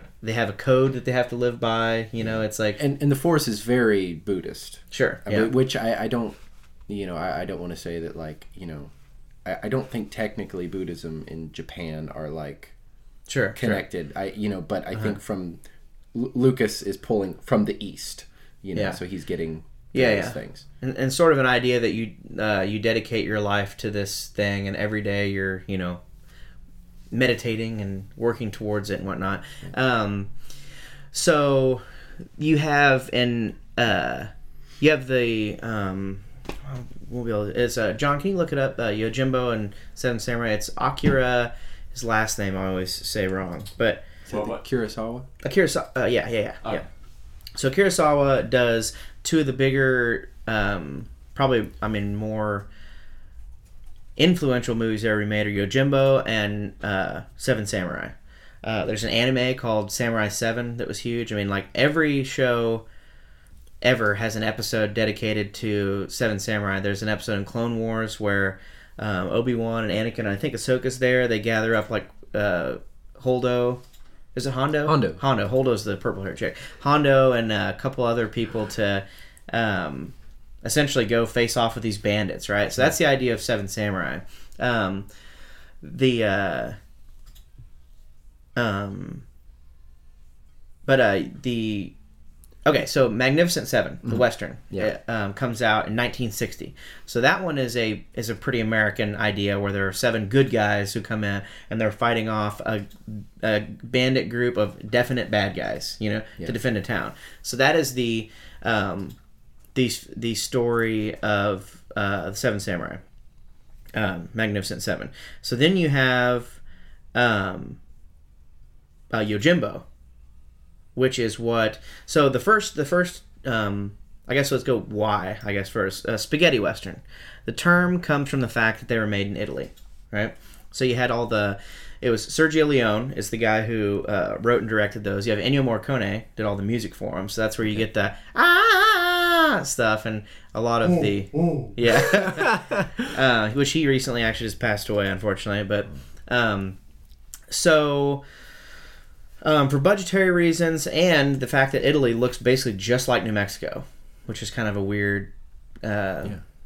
code that they have to live by. It's like and the Force is very Buddhist. Sure. Which I don't. I don't want to say that I don't think technically Buddhism in Japan are connected. Sure. I think from. Lucas is pulling from the East, so he's getting those things. And sort of an idea that you dedicate your life to this thing and every day you're, meditating and working towards it and whatnot. So you have John, can you look it up? Yojimbo and Seven Samurai. It's Akira, his last name I always say wrong, but... Kurosawa? Kurosawa. So Kurosawa does two of the bigger, more influential movies ever made are Yojimbo and Seven Samurai. There's an anime called Samurai 7 that was huge. Every show ever has an episode dedicated to Seven Samurai. There's an episode in Clone Wars where Obi-Wan and Anakin, and I think Ahsoka's there, they gather up Holdo... Is it Hondo? Hondo. Holdo's the purple-haired chick. Hondo and a couple other people to essentially go face off with these bandits, right? So that's the idea of Seven Samurai. So Magnificent Seven, the Western, comes out in 1960. So that one is a pretty American idea where there are seven good guys who come in and they're fighting off a bandit group of definite bad guys, to defend a town. So that is the story of the Seven Samurai, Magnificent Seven. So then you have Yojimbo. Which is what... So the first I guess let's go why, I guess, first. Spaghetti Western. The term comes from the fact that they were made in Italy, right? So you had all the... It was Sergio Leone is the guy who wrote and directed those. You have Ennio Morricone, did all the music for him. So that's where you get the... stuff and a lot of which he recently actually just passed away, unfortunately. But... for budgetary reasons and the fact that Italy looks basically just like New Mexico, which is kind of a weird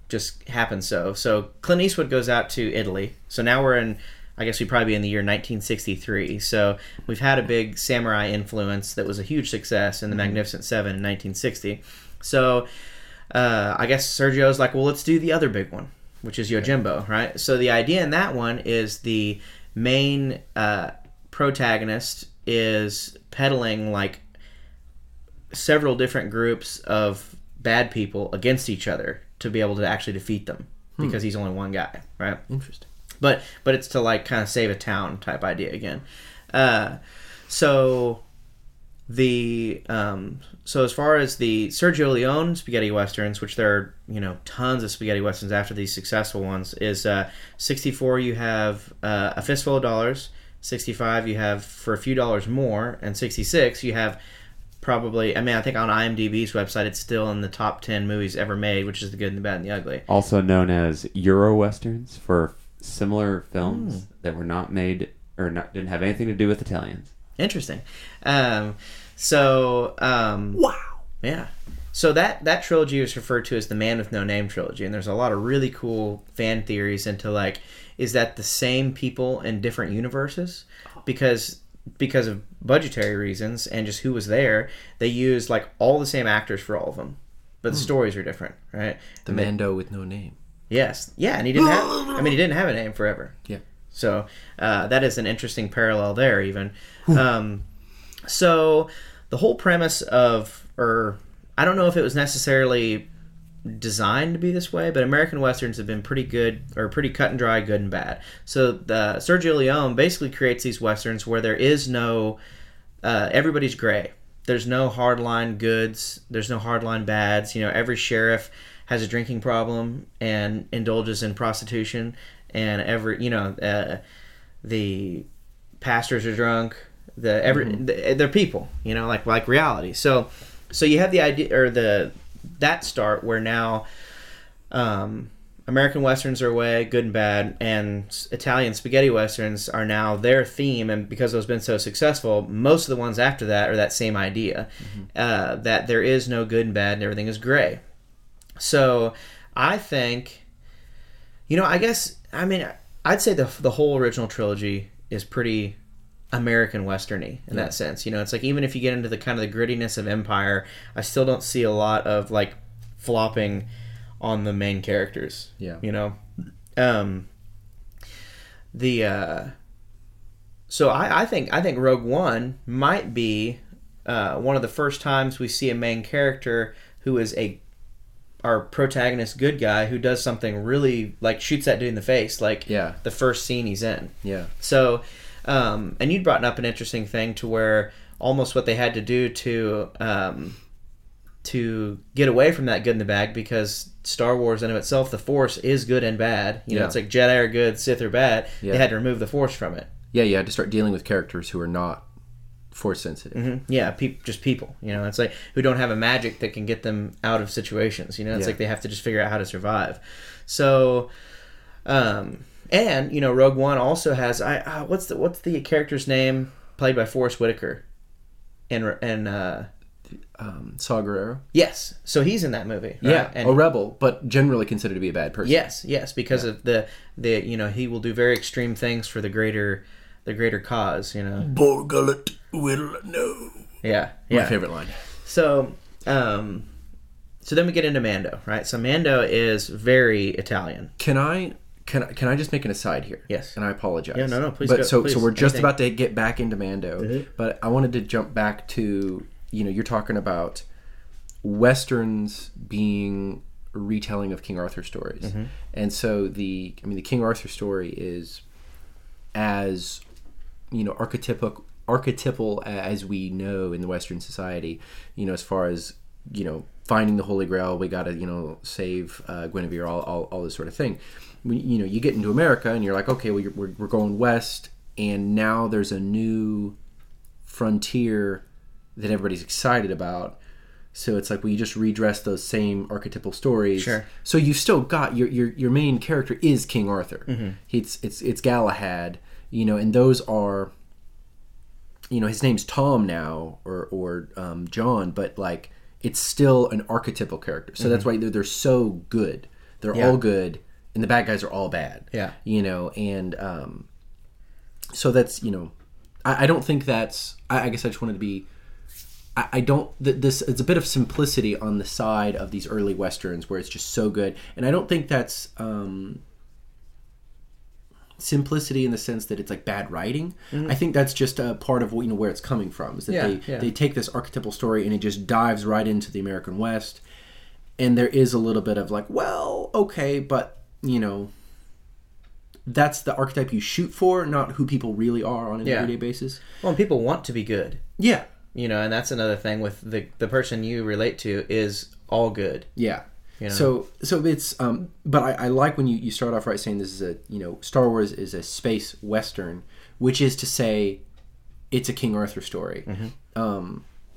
just happened so Clint Eastwood goes out to Italy. So now we're in, I guess we'd probably be in the year 1963. So we've had a big samurai influence that was a huge success in the Magnificent Seven in 1960. So I guess Sergio's like, well, let's do the other big one, which is Yojimbo, right? So the idea in that one is the main protagonist is peddling several different groups of bad people against each other to be able to actually defeat them because he's only one guy, right? Interesting. But it's to kind of save a town type idea again. So as far as the Sergio Leone spaghetti westerns, which there are tons of spaghetti westerns after these successful ones, is 64. You have A Fistful of Dollars. 65, you have For a Few Dollars More, and 66, you have probably... I think on IMDb's website, it's still in the top 10 movies ever made, which is The Good and the Bad and the Ugly. Also known as Euro Westerns for similar films that were not made or didn't have anything to do with Italians. Interesting. Wow. Yeah. So that trilogy is referred to as the Man with No Name trilogy, and there's a lot of really cool fan theories into, like, is that the same people in different universes? Because of budgetary reasons and just who was there, they used, like, all the same actors for all of them, but the stories are different, right? The Mando with no name. Yes. Yeah, and he didn't have... I mean, he didn't have a name forever. Yeah. So that is an interesting parallel there, even. So the whole premise of... I don't know if it was necessarily designed to be this way, but American Westerns have been pretty good, or pretty cut and dry, good and bad. So Sergio Leone basically creates these Westerns where there is no... everybody's gray. There's no hardline goods. There's no hardline bads. You know, every sheriff has a drinking problem and indulges in prostitution, and every, you know, the pastors are drunk. They're people, you know, like reality. So you have the idea, or that start where now American Westerns are way good and bad, and Italian spaghetti Westerns are now their theme, and because those have been so successful, most of the ones after that are that same idea, that there is no good and bad and everything is gray. So I think, you know, I guess, I mean, I'd say the whole original trilogy is pretty... American Western-y in that sense. You know, it's like, even if you get into the kind of the grittiness of Empire, I still don't see a lot of, like, flopping on the main characters. Yeah. You know? So I think Rogue One might be one of the first times we see a main character who is our protagonist good guy who does something really, like, shoots that dude in the face, like, the first scene he's in. Yeah. So... and you'd brought up an interesting thing to where almost what they had to do to get away from that good and the bad, because Star Wars in and of itself, the Force is good and bad. You know, it's like Jedi are good, Sith are bad. Yeah. They had to remove the Force from it. Yeah, you had to start dealing with characters who are not Force sensitive. Yeah, just people. You know, it's like, who don't have a magic that can get them out of situations. You know, it's like they have to just figure out how to survive. So... And, you know, Rogue One also has... what's the character's name played by Forest Whitaker? And Saw Gerrera? Yes. So he's in that movie. Right? Yeah. And a rebel, but generally considered to be a bad person. Yes. Because of the you know, he will do very extreme things for the greater cause, you know. Borgullet will know. Yeah. My favorite line. So, so then we get into Mando, right? So Mando is very Italian. Can I just make an aside here? Yes. And I apologize. Yeah, no, please go. So we're just about to get back into Mando, but I wanted to jump back to, you know, you're talking about Westerns being a retelling of King Arthur stories. And so the King Arthur story is as, you know, archetypal as we know in the Western society, you know, as far as, you know, finding the Holy Grail, we got to, you know, save Guinevere, all this sort of thing. You know, you get into America and you're like, okay, well, we're going west, and now there's a new frontier that everybody's excited about. So it's like, well, you just redress those same archetypal stories. Sure. So you've still got your main character is King Arthur. It's Galahad, you know, and those are, you know, his name's Tom now or John, but, like, it's still an archetypal character. So that's why they're so good. They're all good. And the bad guys are all bad. Yeah. You know, and so that's, you know, I don't think that's, I guess I just wanted to be, I don't, this, it's a bit of simplicity on the side of these early Westerns where it's just so good. And I don't think that's simplicity in the sense that it's like bad writing. I think that's just a part of, you know, where it's coming from. Is that they take this archetypal story and it just dives right into the American West. And there is a little bit of like, well, okay, but... you know, that's the archetype you shoot for, not who people really are on an everyday basis. Well, and people want to be good. Yeah. You know, and that's another thing with the person you relate to is all good. Yeah. You know? So it's, but I like when you start off right saying this is a, you know, Star Wars is a space Western, which is to say it's a King Arthur story.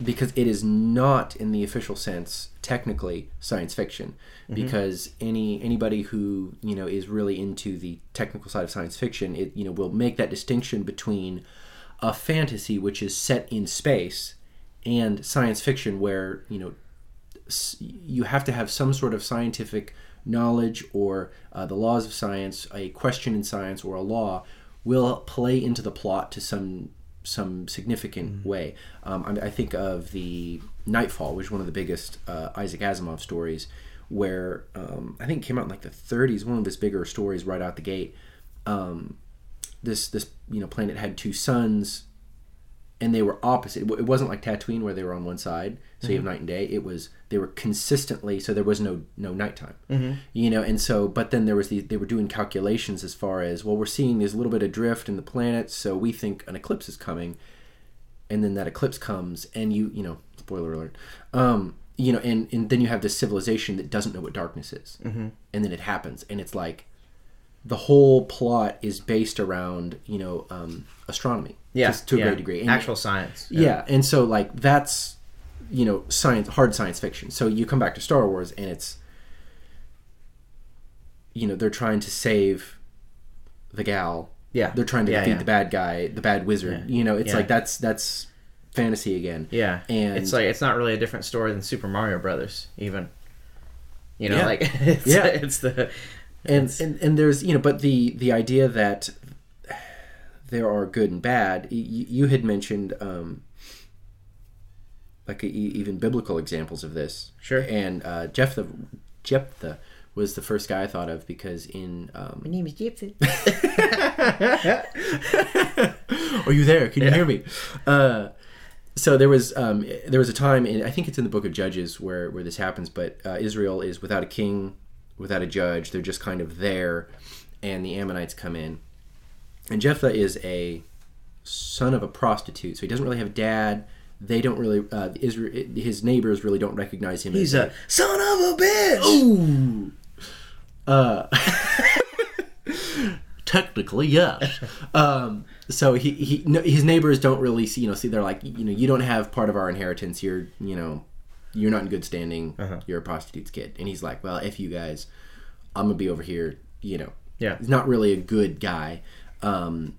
Because it is not, in the official sense, technically science fiction, because anybody who, you know, is really into the technical side of science fiction, it, you know, will make that distinction between a fantasy, which is set in space, and science fiction, where, you know, you have to have some sort of scientific knowledge or the laws of science, a question in science or a law will play into the plot to some significant way. I think of the Nightfall, which is one of the biggest Isaac Asimov stories, where I think it came out in like the 30s, one of his bigger stories right out the gate. This planet had two suns, and they were opposite. It wasn't like Tatooine where they were on one side, so you have night and day. It was they were consistently, so there was no nighttime. And so, but then there was they were doing calculations as far as, well, we're seeing there's a little bit of drift in the planet, so we think an eclipse is coming, and then that eclipse comes, and you spoiler alert. And then you have this civilization that doesn't know what darkness is, and then it happens, and it's like the whole plot is based around astronomy, to a great degree, and actual science, and so like that's science, hard science fiction. So you come back to Star Wars, and it's they're trying to save the gal, they're trying to defeat the bad guy, the bad wizard, like that's fantasy again. And it's like it's not really a different story than Super Mario Brothers, even like it's, it's the and there's but the idea that there are good and bad. You had mentioned even biblical examples of this, and Jephthah was the first guy I thought of, because in my name is Jephthah. Are you there? Can you hear me? So there was a time, in I think it's in the Book of Judges, where this happens, but Israel is without a king, without a judge. They're just kind of there, and the Ammonites come in. And Jephthah is a son of a prostitute, so he doesn't really have a dad. They don't really his neighbors really don't recognize him. He's a son of a bitch! Ooh! Technically, yes. So his neighbors don't really see. They're like, you don't have part of our inheritance. You're, you're not in good standing. You're a prostitute's kid. And he's like, well, F you guys, I'm gonna be over here. He's not really a good guy. And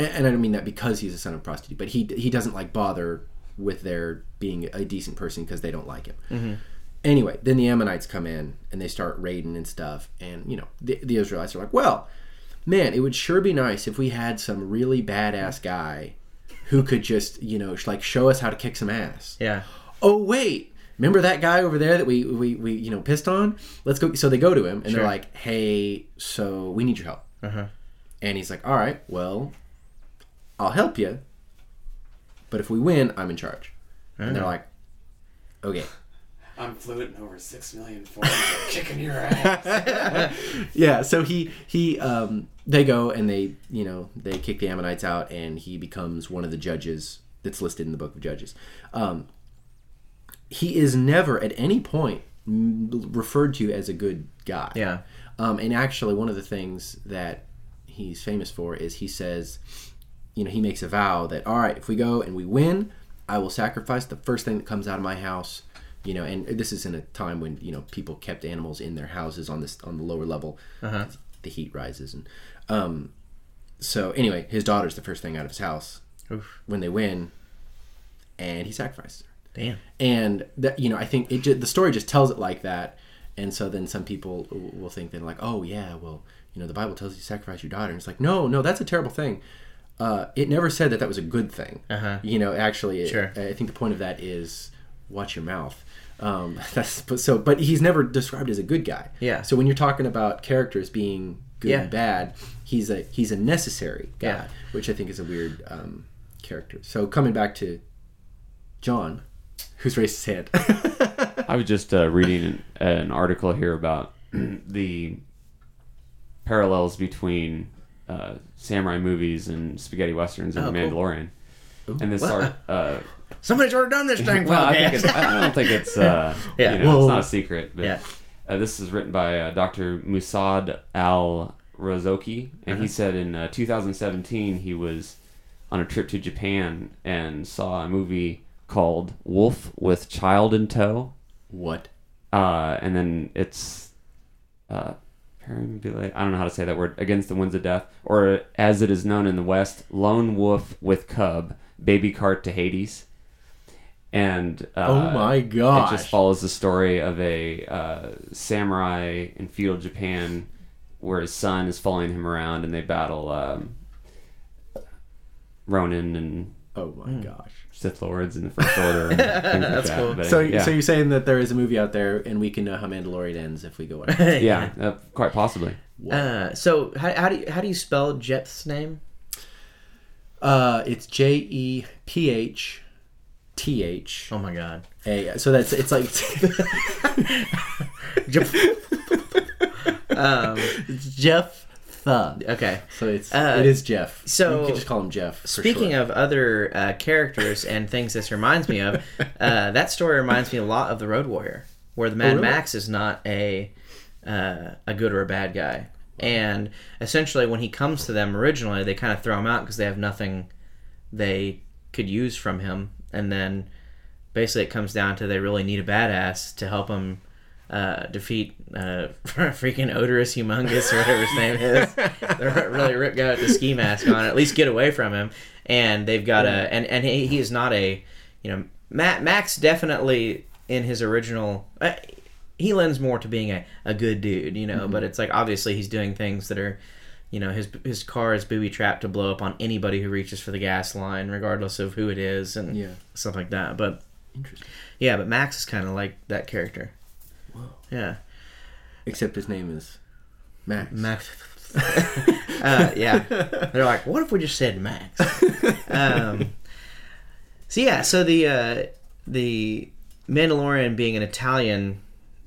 I don't mean that because he's a son of a prostitute, but he doesn't like bother with their being a decent person because they don't like him. Anyway, then the Ammonites come in, and they start raiding and stuff. And, the Israelites are like, well, man, it would sure be nice if we had some really badass guy who could just, show us how to kick some ass. Yeah. Oh, wait. Remember that guy over there that we pissed on? Let's go. So they go to him, and they're like, hey, so we need your help. And he's like, all right, well, I'll help you. But if we win, I'm in charge. And they're like, okay. I'm fluent in over 6 million forms. Kicking your ass. So he they go, and they they kick the Ammonites out, and he becomes one of the judges that's listed in the Book of Judges. He is never at any point referred to as a good guy. And actually, one of the things that he's famous for is he says, he makes a vow that, all right, if we go and we win, I will sacrifice the first thing that comes out of my house. And this is in a time when people kept animals in their houses on the lower level. The heat rises, and so anyway, his daughter's the first thing out of his house. When they win, and he sacrifices her. Damn. And that, I think the story just tells it like that, and so then some people will think they're like, oh yeah, well, the Bible tells you to sacrifice your daughter, and it's like, no, that's a terrible thing. It never said that was a good thing. Actually, I think the point of that is, watch your mouth. But he's never described as a good guy. So when you're talking about characters being good and bad, he's a necessary guy, which I think is a weird character. So coming back to John, who's raised his hand. I was just reading an article here about the parallels between samurai movies and spaghetti westerns and The Mandalorian. Cool. And this somebody's already done this thing. Well, I don't think it's it's not a secret. But, this is written by Dr. Musad Al-Razoki, and he said in 2017 he was on a trip to Japan and saw a movie called Wolf with Child in Tow. What? And then it's I don't know how to say that word. Against the Winds of Death, or as it is known in the West, Lone Wolf with Cub, Baby Cart to Hades. And oh my god! It just follows the story of a samurai in feudal Japan, where his son is following him around, and they battle Ronin and oh my gosh, Sith Lords in the First Order. And that's cool. But, so you're saying that there is a movie out there, and we can know how Mandalorian ends if we go on. Quite possibly. So how do you spell Jeph's name? It's J-E-P-H. T-H. Oh my god. A, so that's, it's like... Jephthah. Okay. So it's, it is Jeff. So you can just call him Jeff. Speaking of other characters and things this reminds me of, that story reminds me a lot of The Road Warrior, where the Mad Max is not a good or a bad guy. And essentially when he comes to them originally, they kind of throw him out because they have nothing they could use from him. And then basically it comes down to they really need a badass to help them defeat freaking Odorous Humongous or whatever his name is. They're really ripped guy with the ski mask on, at least get away from him. And they've got and he is not a, you know, Max definitely in his original, he lends more to being a good dude, you know, but it's like obviously he's doing things that are, you know, his car is booby-trapped to blow up on anybody who reaches for the gas line, regardless of who it is, and stuff like that. But interesting. Yeah, but Max is kind of like that character. Whoa. Yeah. Except his name is Max. Max. Yeah. They're like, what if we just said Max? So the Mandalorian being an Italian...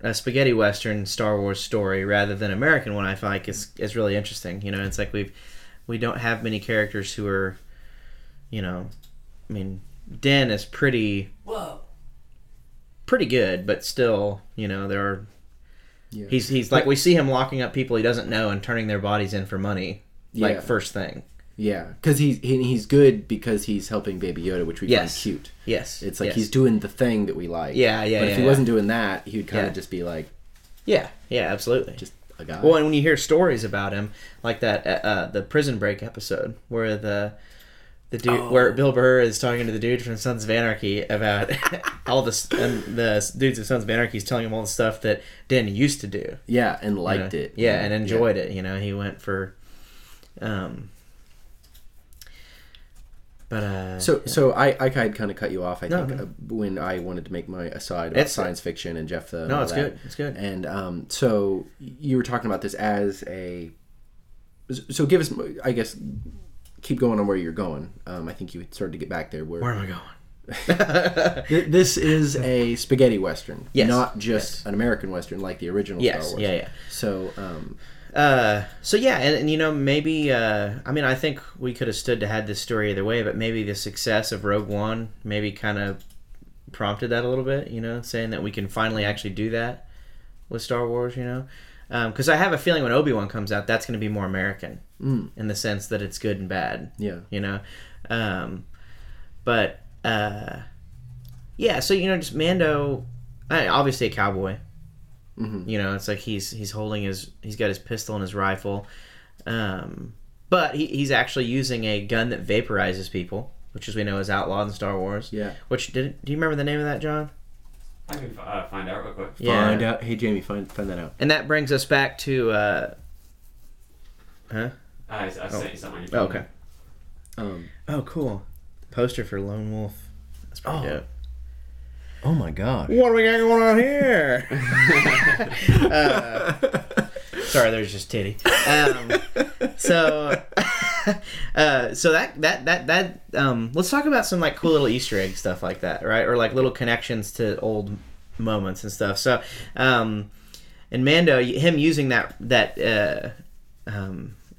a spaghetti western Star Wars story rather than American one, I feel like is really interesting. You know, it's like we don't have many characters who are, you know, I mean, Din is pretty good, but still, you know, there are he's like we see him locking up people he doesn't know and turning their bodies in for money, like first thing. Yeah, because he's good because he's helping Baby Yoda, which we find cute. Yes. It's like he's doing the thing that we like. But if he wasn't doing that, he would kind of just be like... Yeah, absolutely. Just a guy. Well, and when you hear stories about him, like that, the Prison Break episode, where the dude, where Bill Burr is talking to the dude from Sons of Anarchy about all this, and the dudes of Sons of Anarchy is telling him all the stuff that Din used to do. Yeah, and liked it. Yeah, and enjoyed it, you know. He went for... But, I kind of cut you off, I think, when I wanted to make my aside about science fiction and Jephthah. No, it's good. It's good. And so you were talking about this as a... So give us, I guess, keep going on where you're going. I think you started to get back there. Where am I going? This is a spaghetti western. Yes. Not just an American western like the original Star Wars. Yeah. So... and you know, maybe, I mean, I think we could have stood to had this story either way, but maybe the success of Rogue One maybe kind of prompted that a little bit, you know, saying that we can finally actually do that with Star Wars, you know? Because I have a feeling when Obi-Wan comes out, that's going to be more American in the sense that it's good and bad. Yeah. You know? So, you know, just Mando, obviously a cowboy. Mm-hmm. You know, it's like he's holding he's got his pistol and his rifle, but he's actually using a gun that vaporizes people, which as we know is outlawed in Star Wars. Yeah. Which do you remember the name of that, John? I can find out real quick. Yeah. Find out. Hey Jamie, find that out. And that brings us back to. I sent you something. Oh, okay. Cool. Poster for Lone Wolf. That's pretty dope. Oh my god! What are we got going on here? Sorry, there's just titty. So that let's talk about some like cool little Easter egg stuff like that, right? Or like little connections to old moments and stuff. So, and Mando, him using that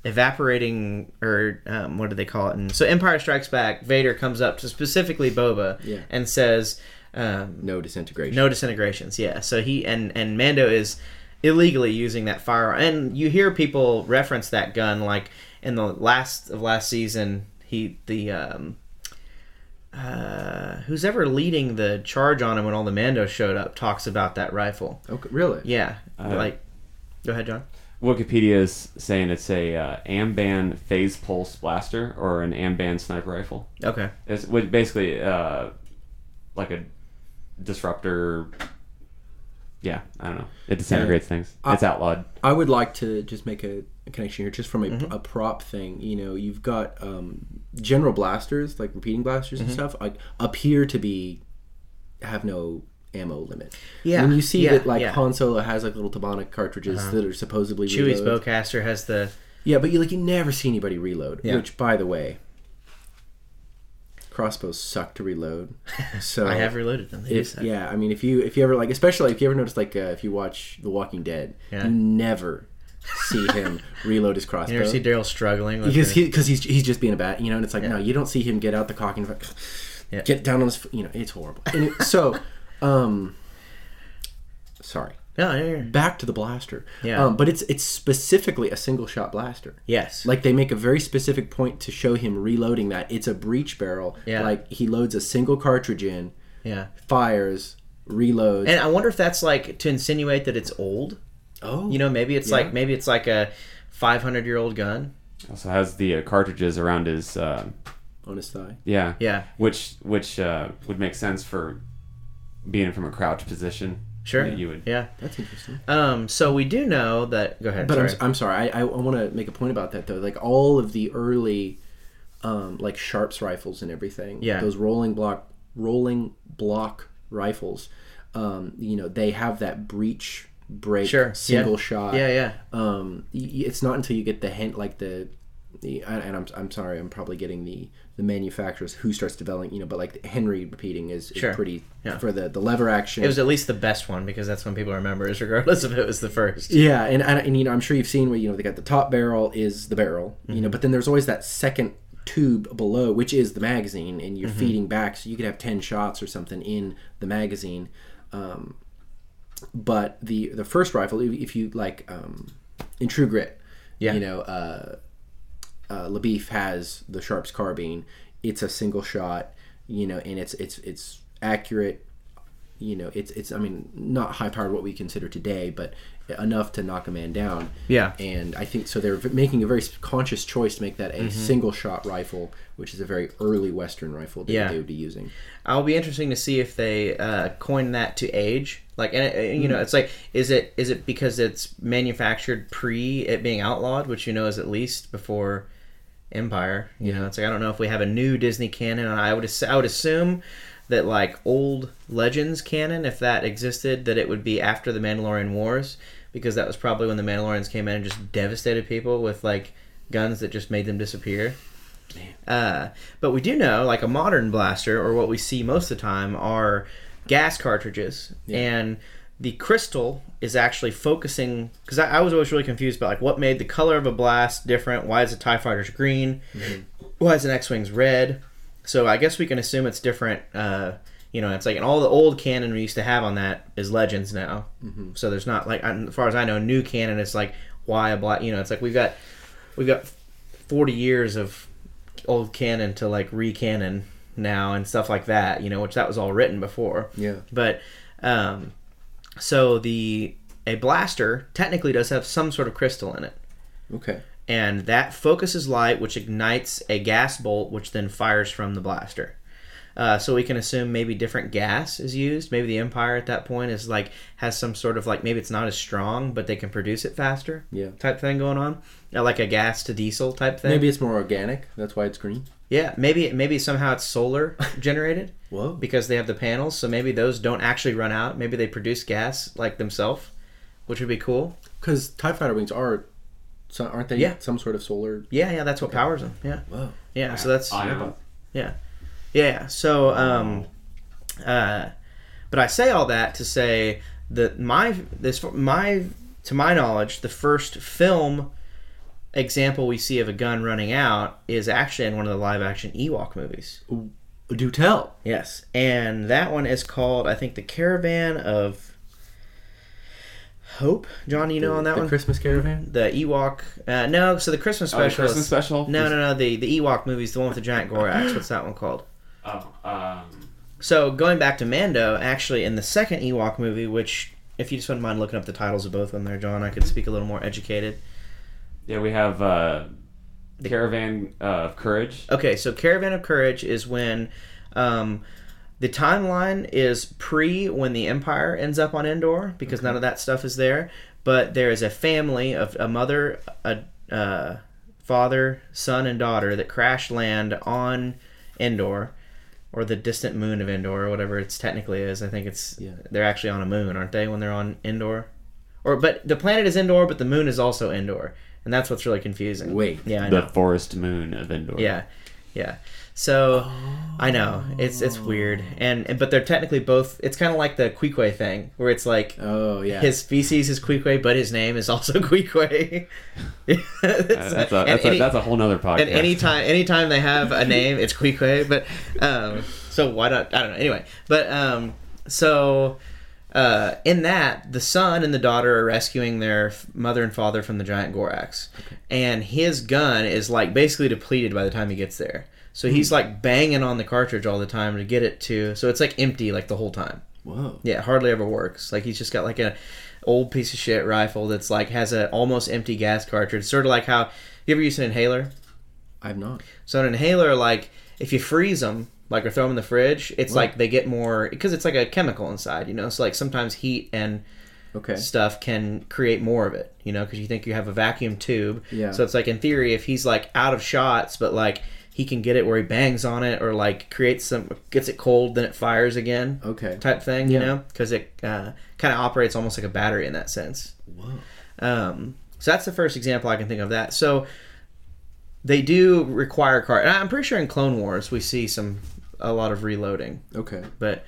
evaporating or what do they call it? And so, Empire Strikes Back, Vader comes up to specifically Boba and says. No disintegration. No disintegrations, yeah. So he and Mando is illegally using that firearm. And you hear people reference that gun, like in the last season, who's ever leading the charge on him when all the Mandos showed up talks about that rifle. Okay, really? Yeah. Go ahead, John. Wikipedia is saying it's a Amban phase pulse blaster or an Amban sniper rifle. Okay. It's basically like a disruptor. Yeah, I don't know. It disintegrates things. It's outlawed. I would like to just make a connection here, just from a prop thing. You know, you've got general blasters, like repeating blasters and stuff, like appear to have no ammo limit. Yeah, when you see that, like Han Solo has like little Tabonic cartridges that are supposedly Chewie's bowcaster has the but you never see anybody reload. Which, by the way, crossbows suck to reload. So I have reloaded them. I mean, if you ever especially if you ever notice if you watch The Walking Dead, you never see him reload his crossbow. You never see Daryl struggling because he's just being a bat, and it's no, you don't see him get out the cock and get down on his, it's horrible. And sorry. No, back to the blaster. Yeah. But it's specifically a single shot blaster. Yes. Like they make a very specific point to show him reloading that. It's a breech barrel. Yeah. Like he loads a single cartridge in. Yeah. Fires, reloads. And I wonder if that's to insinuate that it's old. Oh. Maybe it's like a 500-year-old gun. Also has the cartridges around his on his thigh. Yeah. Yeah. Which would make sense for being from a crouch position. Sure. You would. Yeah. That's interesting. So we do know that... Go ahead. But sorry. I'm sorry. I want to make a point about that, though. All of the early, Sharps rifles and everything. Yeah. Those rolling block rifles, they have that breech break single shot. Yeah, yeah. It's not until you get the hint, I'm sorry, I'm probably getting the manufacturers who starts developing, but the Henry repeating is pretty for the lever action. It was at least the best one because that's when people remember, is regardless if it was the first. Yeah, and I'm sure you've seen where they got the top barrel is the barrel, but then there's always that second tube below, which is the magazine, and you're feeding back, so you could have 10 shots or something in the magazine. But the first rifle, if you in True Grit, Labeef has the Sharps carbine. It's a single shot, and it's accurate. It's not high powered what we consider today, but enough to knock a man down. Yeah. And I think so. They're making a very conscious choice to make that a single shot rifle, which is a very early Western rifle that they would be using. I'll be interesting to see if they coin that to age. It's is it because it's manufactured pre it being outlawed, which is at least before Empire. I don't know if we have a new Disney canon. I would assume that old Legends canon, if that existed, that it would be after the Mandalorian Wars, because that was probably when the Mandalorians came in and just devastated people with guns that just made them disappear. But we do know a modern blaster, or what we see most of the time, are gas cartridges, and the crystal is actually focusing, because I was always really confused about what made the color of a blast different. Why is a TIE Fighter's green? Why is an X-Wing's red? So I guess we can assume it's different. It's and all the old canon we used to have on that is Legends now. Mm-hmm. So there's not as far as I know, new canon is why a black. It's we've got 40 years of old canon to re-canon now and stuff like that. Which that was all written before. Yeah. But so a blaster technically does have some sort of crystal in it. Okay. And that focuses light, which ignites a gas bolt, which then fires from the blaster. So we can assume maybe different gas is used. Maybe the Empire at that point is has some sort of maybe it's not as strong, but they can produce it faster. Yeah. Type thing going on, a gas to diesel type thing. Maybe it's more organic. That's why it's green. Yeah. Maybe somehow it's solar generated. Whoa. Because they have the panels, so maybe those don't actually run out. Maybe they produce gas themselves, which would be cool. Because TIE Fighter wings are. So aren't they some sort of solar... Yeah, that's what powers them. Yeah. Whoa. Yeah, wow. So that's... Yeah. Yeah, so... but I say all that to say that to my knowledge, the first film example we see of a gun running out is actually in one of the live-action Ewok movies. Do tell. Yes. And that one is called, I think, The Caravan of... Hope, John, on that one? The Christmas Caravan? The Ewok. No, so the Christmas special. Christmas special? No. The Ewok movie's the one with the giant Gorax. What's that one called? So going back to Mando, actually, in the second Ewok movie, which, if you just wouldn't mind looking up the titles of both of them there, John, I could speak a little more educated. Yeah, we have the Caravan of Courage. Okay, so Caravan of Courage is when The timeline is pre when the Empire ends up on Endor, because none of that stuff is there. But there is a family of a mother, a father, son, and daughter that crash land on Endor, or the distant moon of Endor, or whatever it's technically is. I think it's they're actually on a moon, aren't they, when they're on Endor? Or but the planet is Endor, but the moon is also Endor, and that's what's really confusing. Wait, yeah, I know. The forest moon of Endor. Yeah, yeah. So I know it's weird, and but they're technically both. It's kind of like the Queequeg thing, where it's like, his species is Queequeg, but his name is also Queequeg. That's a whole nother podcast. And anytime they have a name, it's Queequeg. But so why not? I don't know. Anyway, but in that, the son and the daughter are rescuing their mother and father from the giant Gorax, and his gun is like basically depleted by the time he gets there. So he's like banging on the cartridge all the time to get it to. So it's like empty like the whole time. Whoa. Yeah, it hardly ever works. Like he's just got like an old piece of shit rifle that's like has an almost empty gas cartridge. Sort of like how you ever used an inhaler? I've not. So an inhaler, like if you freeze them, like or throw them in the fridge, it's like they get more because it's like a chemical inside, you know. So like sometimes heat and stuff can create more of it, you know, because you think you have a vacuum tube. Yeah. So it's like in theory, if he's like out of shots, but like. He can get it where he bangs on it or, like, creates some... Gets it cold, then it fires again. Okay. Type thing, you know? Because it kind of operates almost like a battery in that sense. Whoa. So that's the first example I can think of that. So they do require... And I'm pretty sure in Clone Wars we see a lot of reloading. Okay. But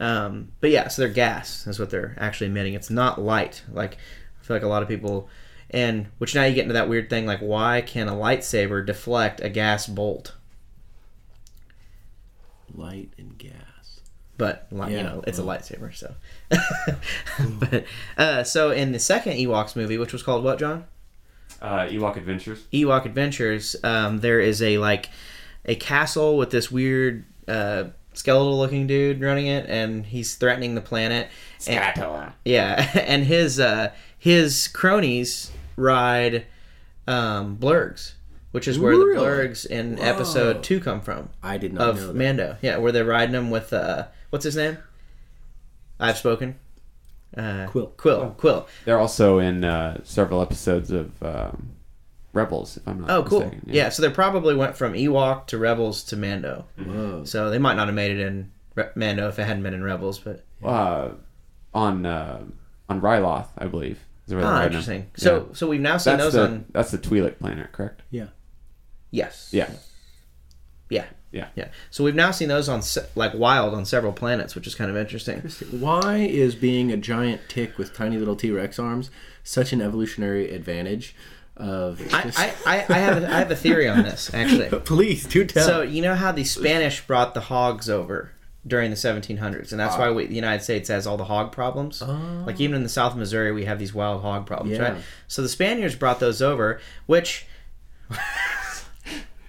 yeah, so they're gas is what they're actually emitting. It's not light. Like, I feel like a lot of people... And which now you get into that weird thing, like why can a lightsaber deflect a gas bolt? Light and gas, but you know it's a lightsaber. So, but so in the second Ewoks movie, which was called what, John? Ewok Adventures. Ewok Adventures. There is a castle with this weird skeletal-looking dude running it, and he's threatening the planet. Skeletor. Yeah, and his cronies ride blurgs, which is where the blurgs in episode 2 come from. I did not know that. Of Mando. Yeah, where they're riding them with, what's his name? I've spoken. Quill. They're also in several episodes of Rebels, if I'm not mistaken. Cool. Yeah, so they probably went from Ewok to Rebels to Mando. Whoa. So they might not have made it in Mando if it hadn't been in Rebels. But on Ryloth, I believe. Oh, interesting. Now. So, yeah. So we've now seen That's the Twi'lek planet, correct? Yeah. Yes. Yeah. So we've now seen those on like wild on several planets, which is kind of interesting. Why is being a giant tick with tiny little T-Rex arms such an evolutionary advantage? I have a theory on this actually. Please do tell. So you know how the Spanish brought the hogs over during the 1700s, and that's why the United States has all the hog problems. Like even in the South Missouri, we have these wild hog problems, right? So the Spaniards brought those over, which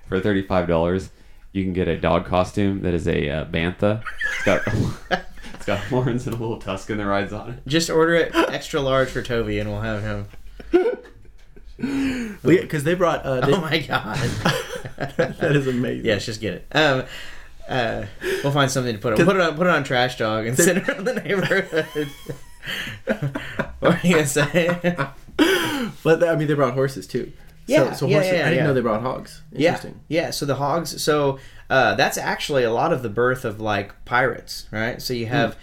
for $35 you can get a dog costume that is a bantha. It's got horns and a little tusk and the rides on it. Just order it extra large for Toby, and we'll have him. Well, yeah, because they brought. Oh my god, that is amazing. Yes, just get it. We'll find something to put it. Put it on Trash Dog and send it around the neighborhood. What are you gonna say? But I mean, they brought horses too. Yeah, so horses. I didn't know they brought hogs. Interesting. Yeah. So the hogs. So that's actually a lot of the birth of like pirates, right? So you have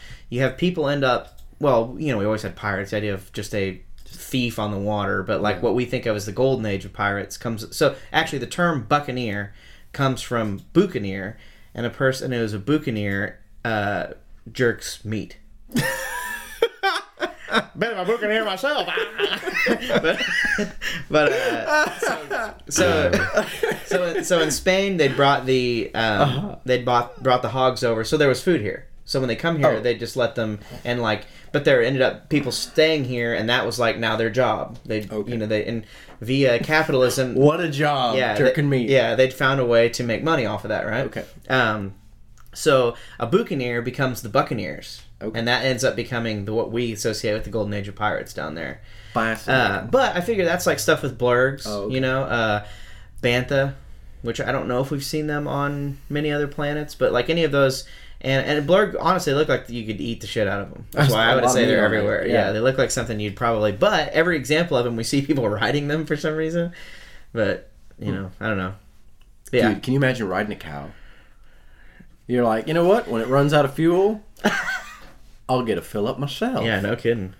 people end up. Well, you know, we always had pirates. The idea of just a thief on the water, but like what we think of as the golden age of pirates comes. So actually, the term buccaneer comes from buccaneer, and a person who is a buccaneer jerks meat. Bit of a buccaneer myself, so in Spain they brought the hogs over, so there was food here. So when they come here, they just let them and like. But there ended up people staying here, and that was like now their job. And via capitalism, what a job! Yeah, jerking meat. Yeah, they'd found a way to make money off of that, right? Okay. So a buccaneer becomes the buccaneers, and that ends up becoming what we associate with the golden age of pirates down there. But I figure that's like stuff with blurgs, you know, bantha, which I don't know if we've seen them on many other planets, but like any of those. And blurg, honestly, look like you could eat the shit out of them. That's why I would say they're everywhere. Yeah, they look like something you'd probably... But every example of them, we see people riding them for some reason. But, you know, I don't know. Yeah. Dude, can you imagine riding a cow? You're like, you know what? When it runs out of fuel, I'll get a fill up myself. Yeah, no kidding.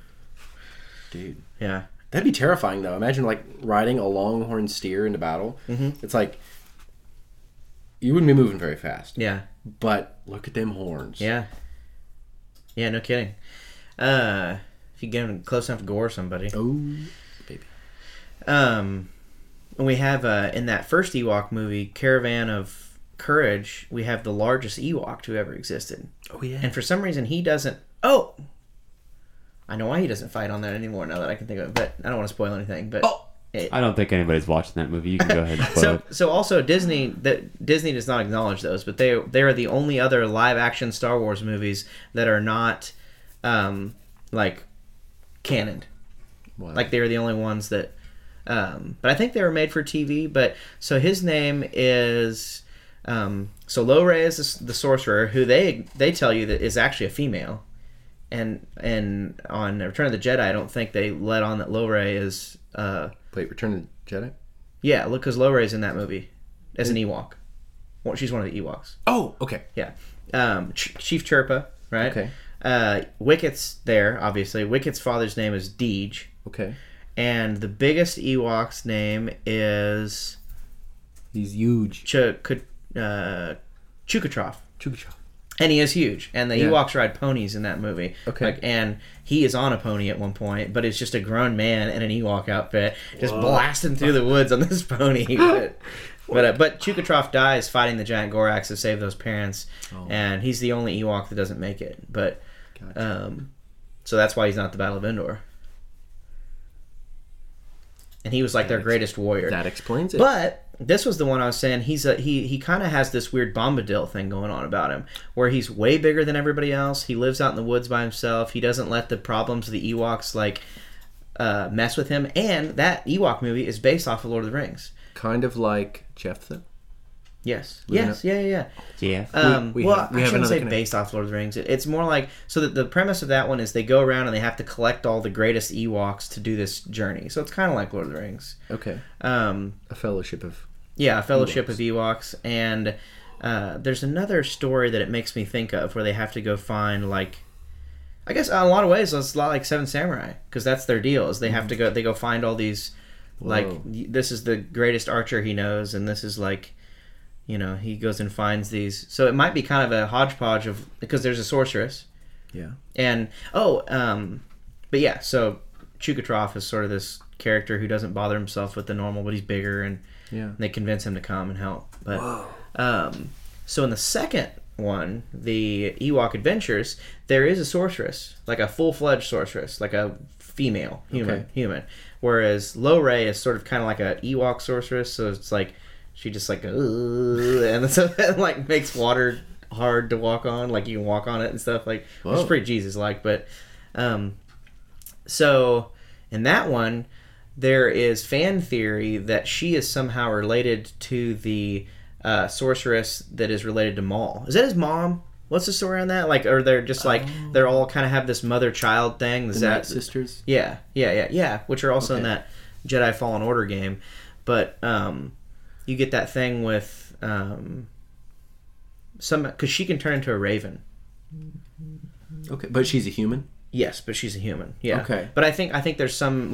Dude. Yeah. That'd be terrifying, though. Imagine, like, riding a longhorn steer into battle. Mm-hmm. It's like... You wouldn't be moving very fast. Yeah. But look at them horns. Yeah. Yeah, no kidding. If you get them close enough to gore somebody. Oh, baby. We have, in that first Ewok movie, Caravan of Courage, we have the largest Ewok to ever existed. Oh, yeah. And for some reason, he doesn't... Oh! I know why he doesn't fight on that anymore now that I can think of it, but I don't want to spoil anything, but... Oh! I don't think anybody's watching that movie. You can go ahead and play it. So also Disney does not acknowledge those, but they are the only other live action Star Wars movies that are not like canon. Wow. Like they are the only ones that but I think they were made for TV, but so his name is so Lowrey is the sorcerer who they tell you that is actually a female. And on Return of the Jedi, I don't think they let on that Lowrey is Wait, Return of the Jedi? Yeah, look, because Lowrey's in that movie as an Ewok. Well, she's one of the Ewoks. Oh, okay. Yeah. Chief Chirpa, right? Okay. Wicket's there, obviously. Wicket's father's name is Deej. Okay. And the biggest Ewok's name is... He's huge. Chukatrov. Chukatrov. And he is huge. And the Ewoks ride ponies in that movie. Okay. Like, and he is on a pony at one point, but it's just a grown man in an Ewok outfit just blasting through the woods on this pony. But Chukatrov dies fighting the giant Gorax to save those parents. Oh. And he's the only Ewok that doesn't make it. But gotcha. So that's why he's not at the Battle of Endor. And he was like their greatest warrior. That explains it. But... This was the one I was saying. He kind of has this weird Bombadil thing going on about him, where he's way bigger than everybody else. He lives out in the woods by himself. He doesn't let the problems of the Ewoks mess with him. And that Ewok movie is based off of Lord of the Rings. Kind of like Jephthah. Yes. Luna. Yes. Yeah. I shouldn't say based off Lord of the Rings. It's more like so that the premise of that one is they go around and they have to collect all the greatest Ewoks to do this journey. So it's kind of like Lord of the Rings. Okay. A fellowship of Ewoks, and there's another story that it makes me think of where they have to go find like. I guess in a lot of ways it's a lot like Seven Samurai because that's their deal is they have to go find all these this is the greatest archer he knows and this is like. You know, he goes and finds these. So it might be kind of a hodgepodge of... Because there's a sorceress. Yeah. And... But yeah, so Chukatrov is sort of this character who doesn't bother himself with the normal, but he's bigger, and they convince him to come and help. But whoa. So in the second one, the Ewok Adventures, there is a sorceress. Like a full-fledged sorceress. Like a female human. Whereas Lowrey is sort of kind of like a Ewok sorceress, so it's like... She just and so that makes water hard to walk on. Like you can walk on it and stuff. Like it's pretty Jesus-like, but so in that one, there is fan theory that she is somehow related to the sorceress that is related to Maul. Is that his mom? What's the story on that? Like, or they're just they're all kind of have this mother-child thing. Is the Night Sisters. Yeah. Which are also in that Jedi Fallen Order game, but you get that thing with some because she can turn into a raven. Okay, but she's a human. Yes, but she's a human. Yeah. Okay. But I think there's some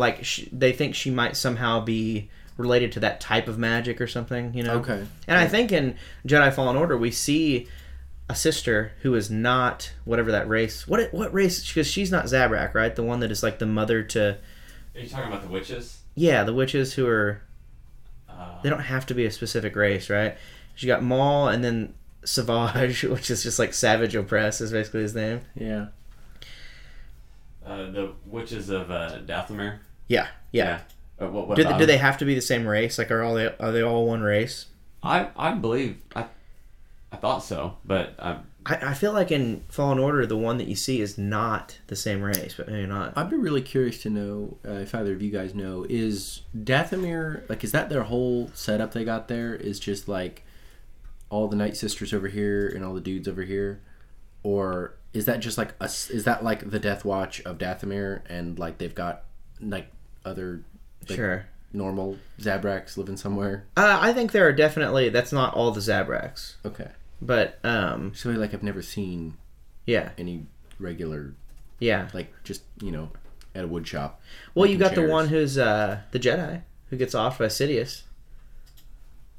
they think she might somehow be related to that type of magic or something. You know. Okay. And I think in Jedi Fallen Order we see a sister who is not whatever that race. What race? Because she's not Zabrak, right? The one that is like the mother to. Are you talking about the witches? Yeah, the witches who are. They don't have to be a specific race, right? You got Maul and then Savage, which is just like Savage Opress is basically his name. Yeah. The witches of Dathomir. Yeah. What do they have to be the same race? Like, are they all one race? I believe I thought so, but I feel like in Fallen Order, the one that you see is not the same race, but maybe not. I'd be really curious to know, if either of you guys know, is Dathomir, is that their whole setup they got there? Is just, all the Night Sisters over here and all the dudes over here? Or is that just like is that like the Death Watch of Dathomir, and like they've got like other like, sure, normal Zabraks living somewhere? I think there are definitely, that's not all the Zabraks. Okay. But so like I've never seen any regular like just, you know, at a wood shop. Well, you got chairs. The one who's the Jedi who gets offed by Sidious.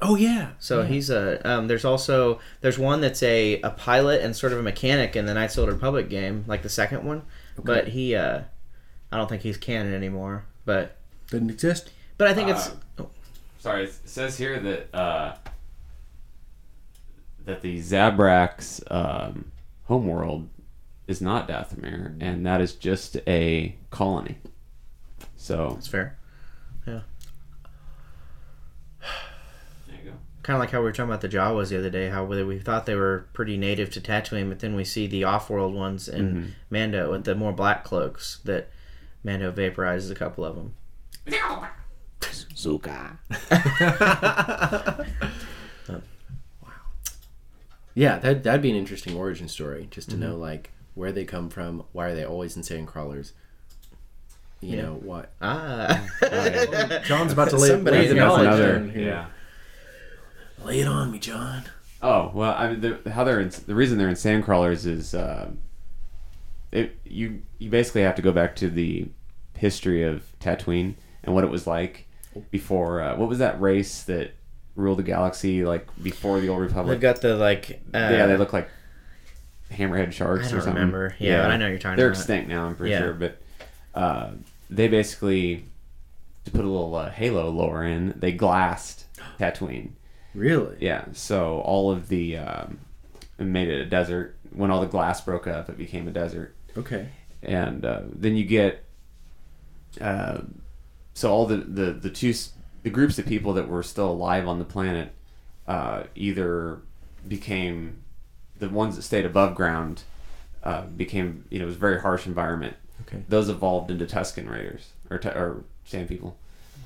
Oh yeah. So he's a there's one that's a pilot and sort of a mechanic in the Knights of the Old Republic game, like the second one. Okay. But he I don't think he's canon anymore, but doesn't exist. But I think sorry, it says here that that the Zabrak's homeworld is not Dathomir, and that is just a colony. So that's fair. Yeah. There you go. Kind of like how we were talking about the Jawas the other day, how we thought they were pretty native to Tatooine, but then we see the off-world ones in Mando with the more black cloaks that Mando vaporizes a couple of them. Zuka. Yeah, that'd be an interesting origin story, just to know like where they come from. Why are they always in sand crawlers? You know what? John's about to lay it on me. Yeah, lay it on me, John. Oh well, I mean, the reason they're in sand crawlers is you basically have to go back to the history of Tatooine and what it was like before. What was that race that rule the galaxy, like before the Old Republic? They've got the like they look like hammerhead sharks or something. I don't remember. Yeah, I know you're talking about. They're extinct now, I'm pretty sure, but they basically, to put a little Halo lore in, they glassed Tatooine. Really? Yeah. So all of the it made it a desert. When all the glass broke up, it became a desert. Okay. And then you get so all the two. The groups of people that were still alive on the planet either became the ones that stayed above ground became, you know, it was a very harsh environment. Okay. Those evolved into Tusken Raiders or Sand People.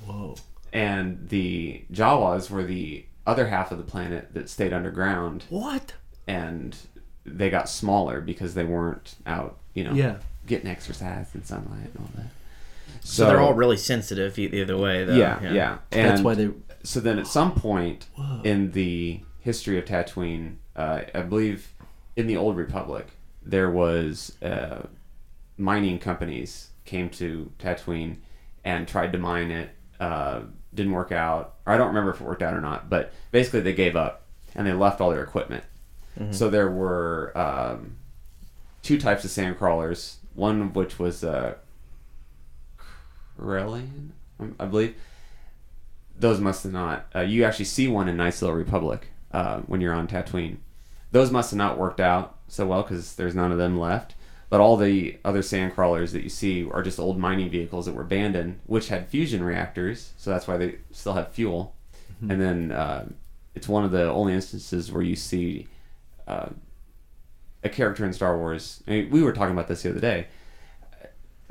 Whoa. And the Jawas were the other half of the planet that stayed underground. What? And they got smaller because they weren't out, you know, getting exercise and sunlight and all that. So they're all really sensitive either way, though. Yeah. And that's why they. So then, at some point in the history of Tatooine, I believe in the Old Republic, there was mining companies came to Tatooine and tried to mine it. Didn't work out, or I don't remember if it worked out or not. But basically, they gave up and they left all their equipment. Mm-hmm. So there were two types of sand crawlers. One of which was Corellian, I believe. Those must have not. You actually see one in Knights of the Old Republic when you're on Tatooine. Those must have not worked out so well because there's none of them left. But all the other sand crawlers that you see are just old mining vehicles that were abandoned, which had fusion reactors, so that's why they still have fuel. Mm-hmm. And then it's one of the only instances where you see a character in Star Wars. I mean, we were talking about this the other day.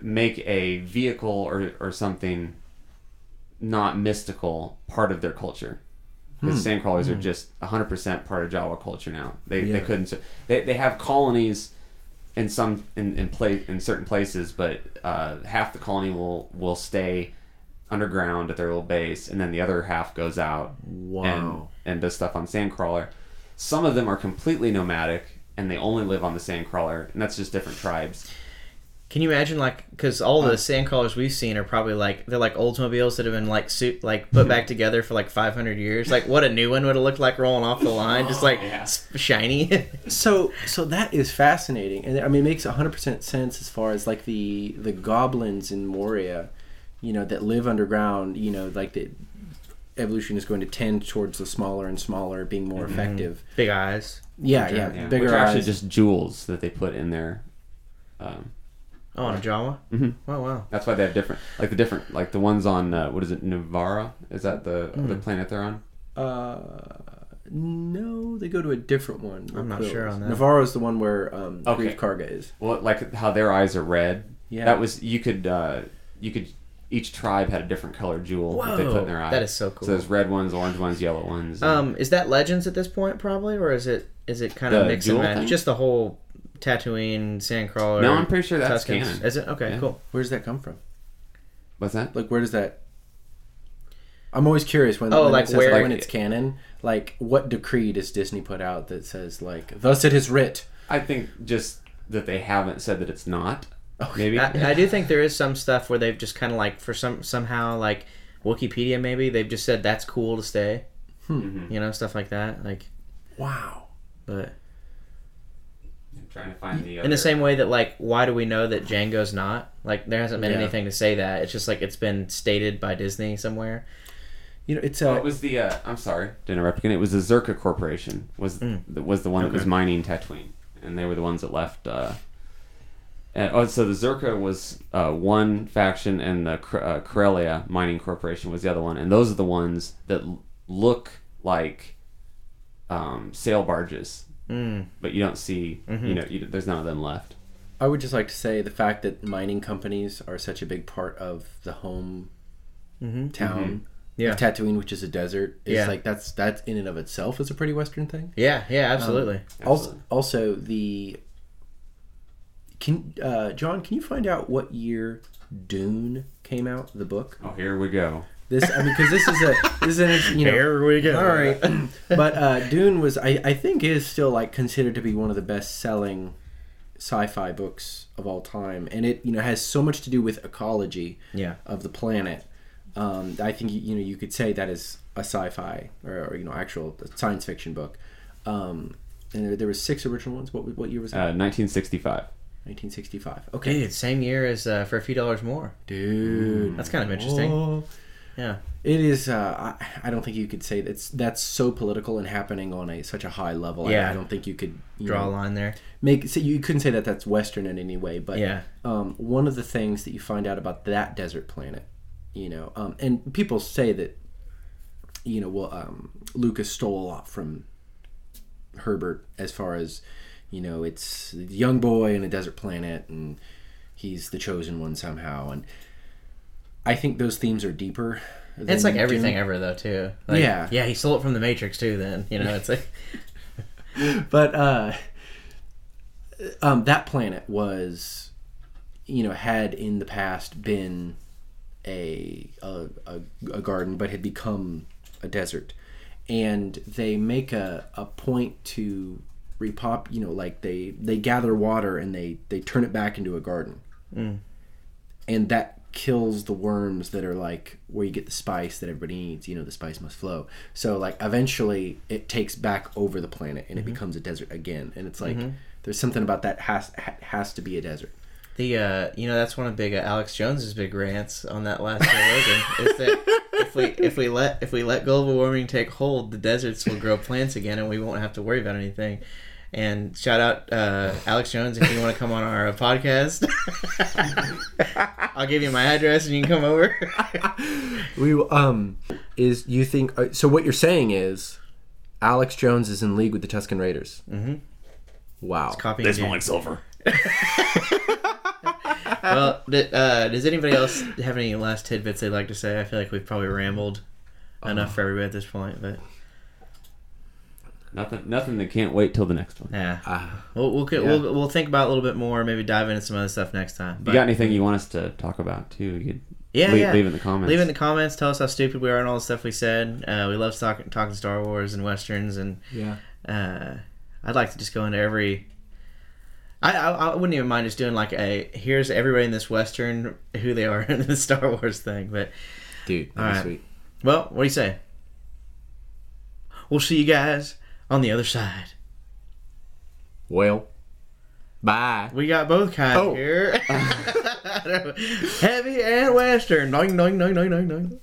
Make a vehicle or something not mystical part of their culture. Because sandcrawlers are just 100% part of Jawa culture now. They couldn't. They have colonies in some in certain places, but half the colony will stay underground at their little base, and then the other half goes out and does stuff on sandcrawler. Some of them are completely nomadic, and they only live on the sandcrawler, and that's just different tribes. Can you imagine, like, because all the sandcrawlers we've seen are probably like they're like Oldsmobiles that have been like put back together for like 500 years. Like, what a new one would have looked like rolling off the line, just like shiny. So that is fascinating, and I mean, it makes 100% sense as far as like the goblins in Moria, you know, that live underground. You know, like the evolution is going to tend towards the smaller and smaller, being more effective. Big eyes. Yeah. Bigger. Which are actually eyes. Just jewels that they put in there. Oh, on a Jawa? Mm-hmm. Oh, wow. That's why they have different, like the ones on, what is it, Navarra? Is that the other planet they're on? No, they go to a different one. I'm not sure on that. Navarra's the one where Greef Karga is. Well, like how their eyes are red. Yeah. That was, you could, each tribe had a different colored jewel that they put in their eye. That is so cool. So there's red ones, orange ones, yellow ones. Is that Legends at this point, probably? Or is it kind of mixed and match? Just the whole... Tatooine, Sandcrawler. No, I'm pretty sure that's Tuskens. Canon. Is it? Okay, yeah. Cool. Where does that come from? What's that? Like, where does that... I'm always curious when, like it says, where... like, when it's canon. Like, what decree does Disney put out that says, like, thus it is writ? I think just that they haven't said that it's not. Okay. Maybe. I do think there is some stuff where they've just kind of, like, for somehow, like, Wikipedia maybe, they've just said that's cool to stay. Mm-hmm. You know, stuff like that. Like, wow. But... I'm trying to find the other... In the same way that, like, why do we know that Jango's not? Like, there hasn't been anything to say that. It's just, like, it's been stated by Disney somewhere. You know, it's... it was the... I'm sorry to interrupt again. It was the Zerka Corporation was the one that was mining Tatooine. And they were the ones that left... so the Zerka was one faction, and the Corellia Mining Corporation was the other one. And those are the ones that look like sail barges. Mm. But you don't see, there's none of them left. I would just like to say the fact that mining companies are such a big part of the home town of Tatooine, which is a desert, is like that's in and of itself is a pretty Western thing. Yeah, yeah, absolutely. Also, John, can you find out what year Dune came out? The book. Oh, here we go. Because this is here we go. All right, but Dune was I think is still like considered to be one of the best selling sci-fi books of all time, and it has so much to do with ecology of the planet. I think you could say that is a sci-fi or actual science fiction book. And there were 6 original ones. What year was that? 1965. 1965. Okay, dude, same year as For a Few Dollars More. Dude, that's kind of interesting. Whoa. Yeah, it is. I don't think you could say that's so political and happening on such a high level. Yeah, I don't think you could draw a line there. You couldn't say that that's Western in any way. But one of the things that you find out about that desert planet, and people say that, Lucas stole a lot from Herbert as far as, it's a young boy in a desert planet and he's the chosen one somehow and. I think those themes are deeper. It's like everything ever, though, too. Like, yeah. Yeah, he stole it from The Matrix, too, then. It's like... But that planet was, had in the past been a garden, but had become a desert. And they make a point to repop... like, they gather water and they turn it back into a garden. Mm. And that... kills the worms that are like where you get the spice that everybody needs. The spice must flow. So like eventually it takes back over the planet and it becomes a desert again. And it's like there's something about that has to be a desert. The that's one of big Alex Jones's big rants on that last Joe Rogan is that if we let global warming take hold, the deserts will grow plants again and we won't have to worry about anything. And shout out Alex Jones if you want to come on our podcast. I'll give you my address and you can come over. What you're saying is Alex Jones is in league with the Tusken Raiders. Mm-hmm. Wow. They smell like silver. Well, does anybody else have any last tidbits they'd like to say? I feel like we've probably rambled enough for everybody at this point, but... Nothing that can't wait till the next one. Yeah, we'll think about it a little bit more. Maybe dive into some other stuff next time. But you got anything you want us to talk about too? You could leave in the comments. Leave in the comments. Tell us how stupid we are and all the stuff we said. We love talking Star Wars and westerns, and I'd like to just go into every. I wouldn't even mind just doing like here's everybody in this western who they are in the Star Wars thing. But dude, that'd be sweet. Well, what do you say? We'll see you guys on the other side. Well, bye. We got both kinds here. Heavy and Western. Doing.